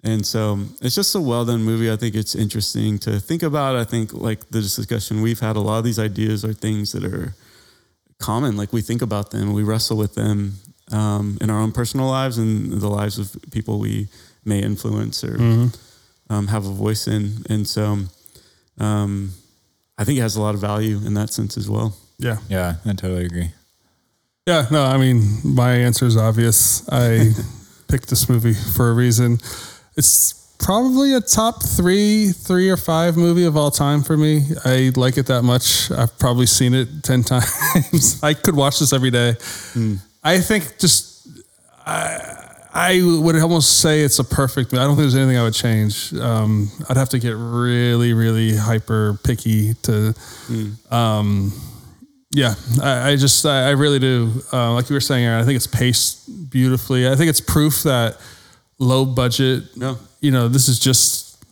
And so it's just a well-done movie. I think it's interesting to think about. I think like the discussion we've had, a lot of these ideas are things that are common. Like we think about them, we wrestle with them in our own personal lives and the lives of people we may influence or have a voice in. And so I think it has a lot of value in that sense as well. Yeah. Yeah, I totally agree. Yeah, no, I mean, my answer is obvious. I picked this movie for a reason. It's probably a top three or five movie of all time for me. I like it that much. I've probably seen it 10 times. I could watch this every day. I think just, I would almost say it's a perfect, I don't think there's anything I would change. I'd have to get really, really hyper picky to, yeah, I really do. Like you were saying, Aaron, I think it's paced beautifully. I think it's proof that low budget, you know, this is just,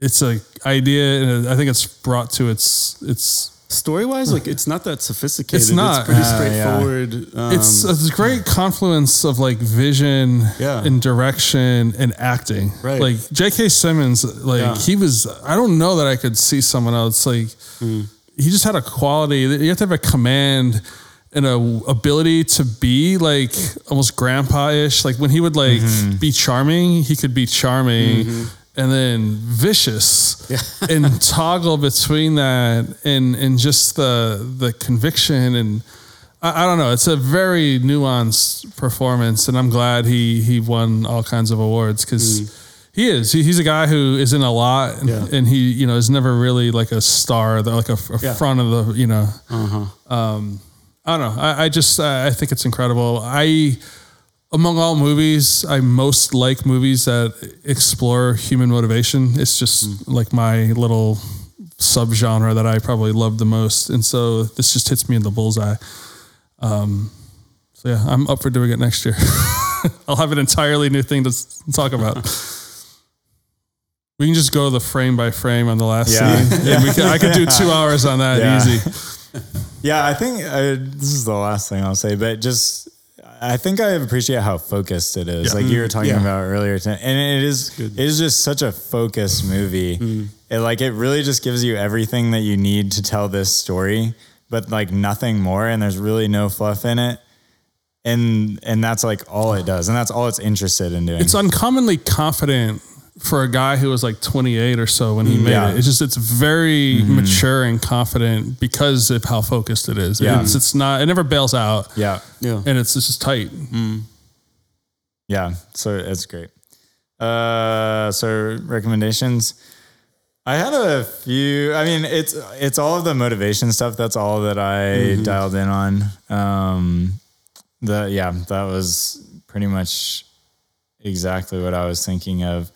it's an idea. And I think it's brought to its story-wise, like it's not that sophisticated. It's not. It's pretty straightforward. Yeah. It's a great confluence of like vision and direction and acting. Right. Like J.K. Simmons, like he was, I don't know that I could see someone else like, he just had a quality. You have to have a command and a ability to be like almost grandpa-ish. Like when he would like be charming, he could be charming and then vicious and toggle between that and just the conviction. And I don't know. It's a very nuanced performance, and I'm glad he won all kinds of awards because he is. He's a guy who is in a lot, and, and he, you know, is never really like a star, like a front of the, you know. I don't know. I just, I think it's incredible. Among all movies, I most like movies that explore human motivation. It's just like my little subgenre that I probably love the most. And so this just hits me in the bullseye. So yeah, I'm up for doing it next year. I'll have an entirely new thing to talk about. We can just go the frame by frame on the last scene. And I could do 2 hours on that easy. Yeah, I think this is the last thing I'll say, but just I think I appreciate how focused it is. Like you were talking about earlier, and it is just such a focused movie. It really just gives you everything that you need to tell this story, but like nothing more. And there's really no fluff in it. And that's like all it does. And that's all it's interested in doing. It's uncommonly confident for a guy who was like 28 or so when he made it. It's just, it's very mature and confident because of how focused it is. Yeah. It's not, it never bails out. Yeah. Yeah. And it's just tight. Yeah. So it's great. So recommendations. I had a few, I mean, it's all of the motivation stuff. That's all that I dialed in on. That was pretty much exactly what I was thinking of.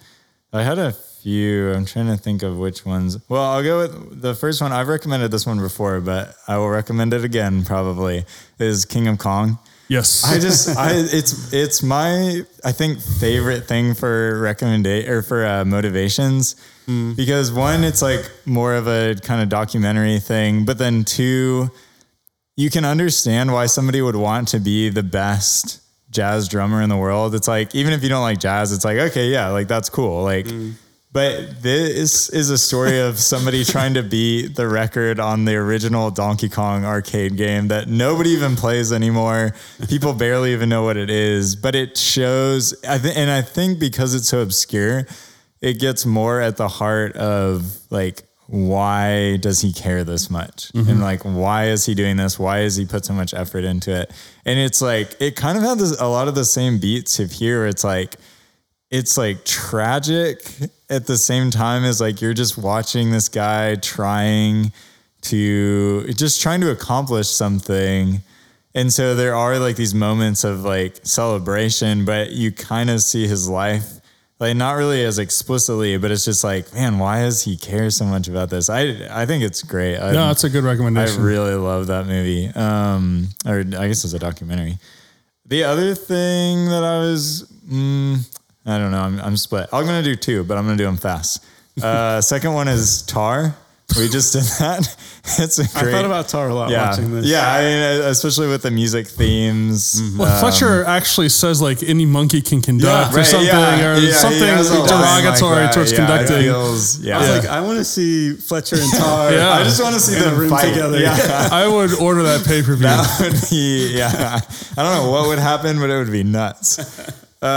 I had a few. I'm trying to think of which ones. Well, I'll go with the first one. I've recommended this one before, but I will recommend it again probably, is King of Kong. Yes. It's my, I think, favorite thing for motivations because one, it's like more of a kind of documentary thing, but then two, you can understand why somebody would want to be the best jazz drummer in the world. It's like, even if you don't like jazz, it's like, okay, yeah, like that's cool. Like, but this is a story of somebody trying to beat the record on the original Donkey Kong arcade game that nobody even plays anymore. People barely even know what it is, but it shows, I think because it's so obscure, it gets more at the heart of like why does he care this much? Mm-hmm. And like, why is he doing this? Why is he put so much effort into it? And it's like, it kind of had this, a lot of the same beats of here. It's like tragic at the same time as like, you're just watching this guy trying to accomplish something. And so there are like these moments of like celebration, but you kind of see his life, like not really as explicitly, but it's just like, man, why does he care so much about this? I think it's great. No, it's a good recommendation. I really love that movie. Or I guess it's a documentary. The other thing that I was, I don't know. I'm split. I'm going to do two, but I'm going to do them fast. Second one is Tár. We just did that. It's a great. I thought about Tár a lot watching this. Yeah, I mean, especially with the music themes. Mm-hmm. Well, Fletcher actually says like any monkey can conduct or something, something derogatory like towards conducting. I was like, I want to see Fletcher and Tár. I just want to see them room fight together. Yeah. I would order that pay-per-view. That would be, I don't know what would happen, but it would be nuts. We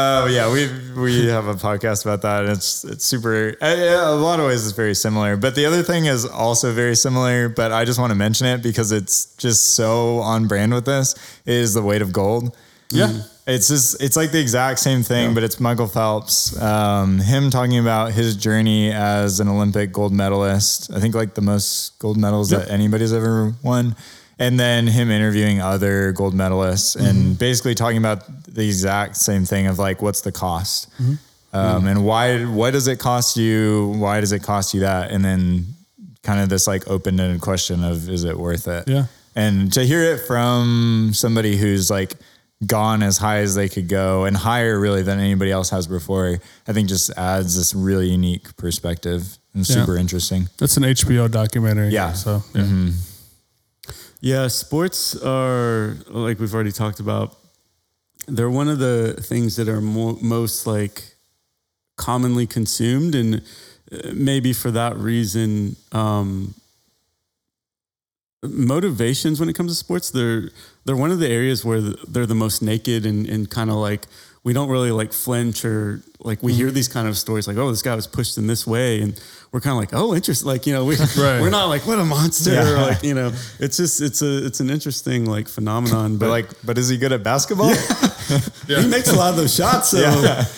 have a podcast about that, and it's super. A lot of ways it's very similar, but the other thing is also very similar. But I just want to mention it because it's just so on brand with this. Is The Weight of Gold? Yeah, it's like the exact same thing, but it's Michael Phelps, him talking about his journey as an Olympic gold medalist. I think like the most gold medals that anybody's ever won. And then him interviewing other gold medalists and basically talking about the exact same thing of like, what's the cost? Mm-hmm. And why, what does it cost you? Why does it cost you that? And then kind of this like open-ended question of, is it worth it? Yeah. And to hear it from somebody who's like gone as high as they could go and higher really than anybody else has before, I think just adds this really unique perspective and super interesting. That's an HBO documentary. Yeah. So, yeah. Mm-hmm. Yeah, sports are, like we've already talked about, they're one of the things that are most like commonly consumed, and maybe for that reason, motivations when it comes to sports, they're one of the areas where they're the most naked and kind of like, we don't really like flinch or like we hear these kind of stories like, oh, this guy was pushed in this way. And we're kind of like, oh, interesting. Like, you know, we're not like, what a monster. Yeah. Or like, you know, it's just, it's an interesting like phenomenon, but like, but is he good at basketball? Yeah. He makes a lot of those shots. So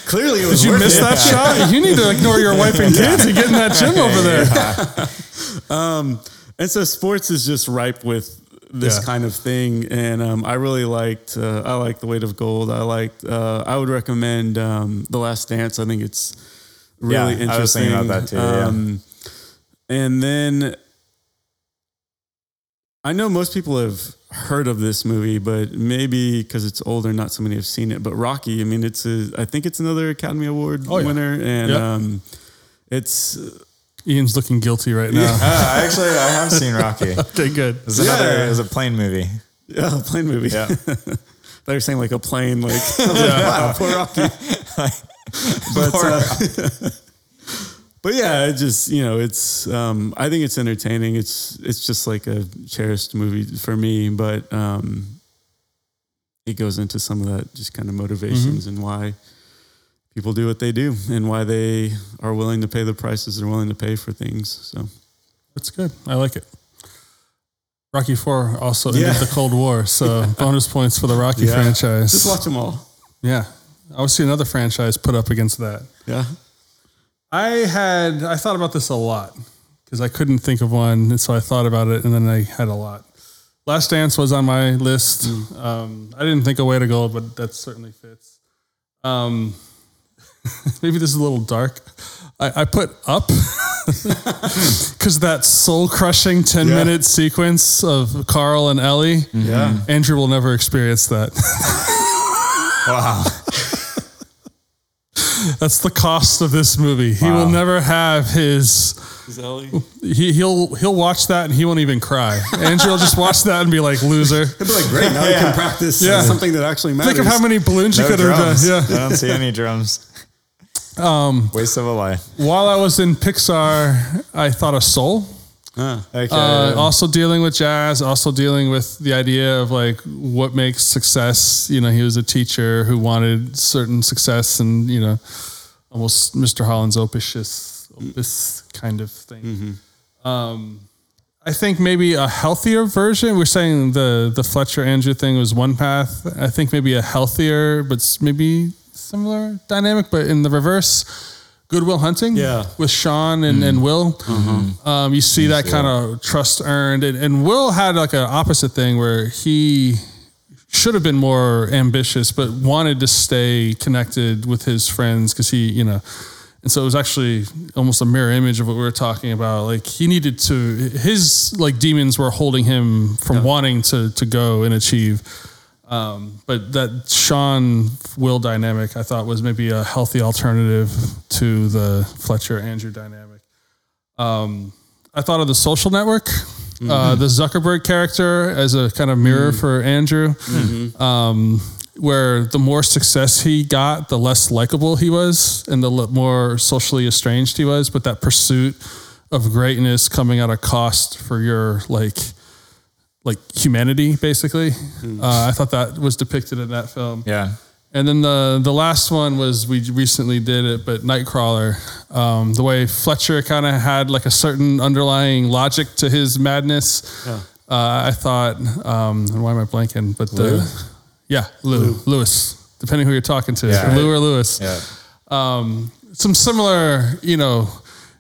clearly it was Did you miss that shot? You need to ignore your wife and kids and get in that gym over there. Yeah. And so sports is just ripe with this kind of thing. And I really liked, I liked The Weight of Gold. I liked, I would recommend The Last Dance. I think it's really interesting. I was thinking about that too. And then I know most people have heard of this movie, but maybe because it's older, not so many have seen it, but Rocky, I mean, I think it's another Academy Award winner. And it's... Ian's looking guilty right now. Actually, I have seen Rocky. Okay, good. It was another. It was a plane movie. Yeah, a plane movie. Yeah. They were saying like a plane, like, wow, poor Rocky. But yeah, it just, you know, it's, I think it's entertaining. It's just like a cherished movie for me, but it goes into some of that just kind of motivations and why people do what they do and why they are willing to pay the prices they're willing to pay for things. So that's good. I like it. Rocky IV also ended the Cold War. So bonus points for the Rocky franchise. Just watch them all. Yeah. I would see another franchise put up against that. Yeah. I thought about this a lot because I couldn't think of one. And so I thought about it and then I had a lot. Last Dance was on my list. I didn't think of Way to Go, but that certainly fits. Maybe this is a little dark. I put Up because that soul-crushing 10-minute sequence of Carl and Ellie. Yeah, Andrew will never experience that. Wow, that's the cost of this movie. He will never have his. Is Ellie? He'll watch that and he won't even cry. Andrew will just watch that and be like, loser. He'll be like, great, now you can practice something that actually matters. Think of how many balloons you could have done. Yeah, I don't see any drums. Waste of a life. While I was in Pixar, I thought of Soul. Also dealing with jazz, also dealing with the idea of like what makes success. You know, he was a teacher who wanted certain success and, you know, almost Mr. Holland's opus kind of thing. I think maybe a healthier version. We're saying the Fletcher Andrew thing was one path. I think maybe a healthier, but maybe similar dynamic, but in the reverse. Good Will Hunting, yeah, with Sean and Will. Mm-hmm. You see that kind of trust earned, and Will had like an opposite thing where he should have been more ambitious, but wanted to stay connected with his friends because he, you know, and so it was actually almost a mirror image of what we were talking about. Like he needed to, his like demons were holding him from wanting to go and achieve. But that Sean Will dynamic, I thought, was maybe a healthy alternative to the Fletcher Andrew dynamic. I thought of The Social Network, the Zuckerberg character as a kind of mirror for Andrew, where the more success he got, the less likable he was and the more socially estranged he was. But that pursuit of greatness coming at a cost for your like humanity, basically. I thought that was depicted in that film. Yeah. And then the last one was, we recently did it, but Nightcrawler, the way Fletcher kind of had like a certain underlying logic to his madness. Yeah. I thought, why am I blanking? But Lewis, depending who you're talking to, Lou or Lewis. Yeah. Some similar, you know,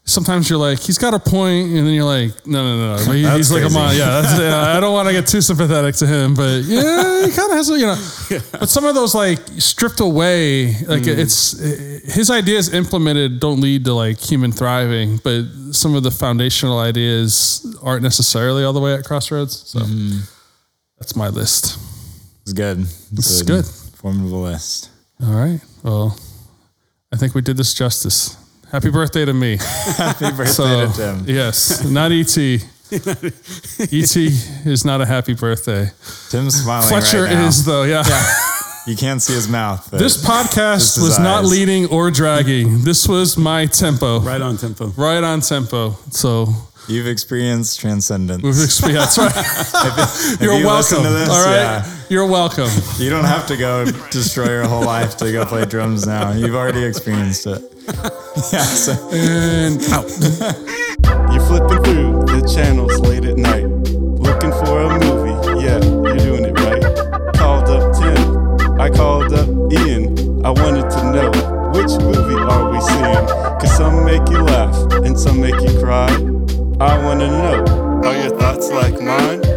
sometimes you're like, he's got a point, and then you're like, no. But he's crazy. Like, I don't want to get too sympathetic to him, but yeah, he kind of has, you know. Yeah. But some of those like stripped away, like his ideas implemented don't lead to like human thriving, but some of the foundational ideas aren't necessarily all the way at crossroads. So that's my list. It's good. It's good. Formidable list. All right. Well, I think we did this justice. Happy birthday to me. Happy birthday to Tim. Yes, not E.T. E.T. is not a happy birthday. Tim's smiling Fletcher right now. Fletcher is, though, yeah. You can't see his mouth. This podcast was not leading or dragging. This was my tempo. Right on tempo. So you've experienced transcendence. That's right. if you're welcome. This, all right. Yeah. You're welcome. You don't have to go destroy your whole life to go play drums now. You've already experienced it. Yeah. So. And out. You're flipping through the channels late at night, looking for a movie. Yeah, you're doing it right. Called up Tim. I called up Ian. I wanted to know, which movie are we seeing? Cause some make you laugh and some make you cry. I wanna know, are your thoughts like mine?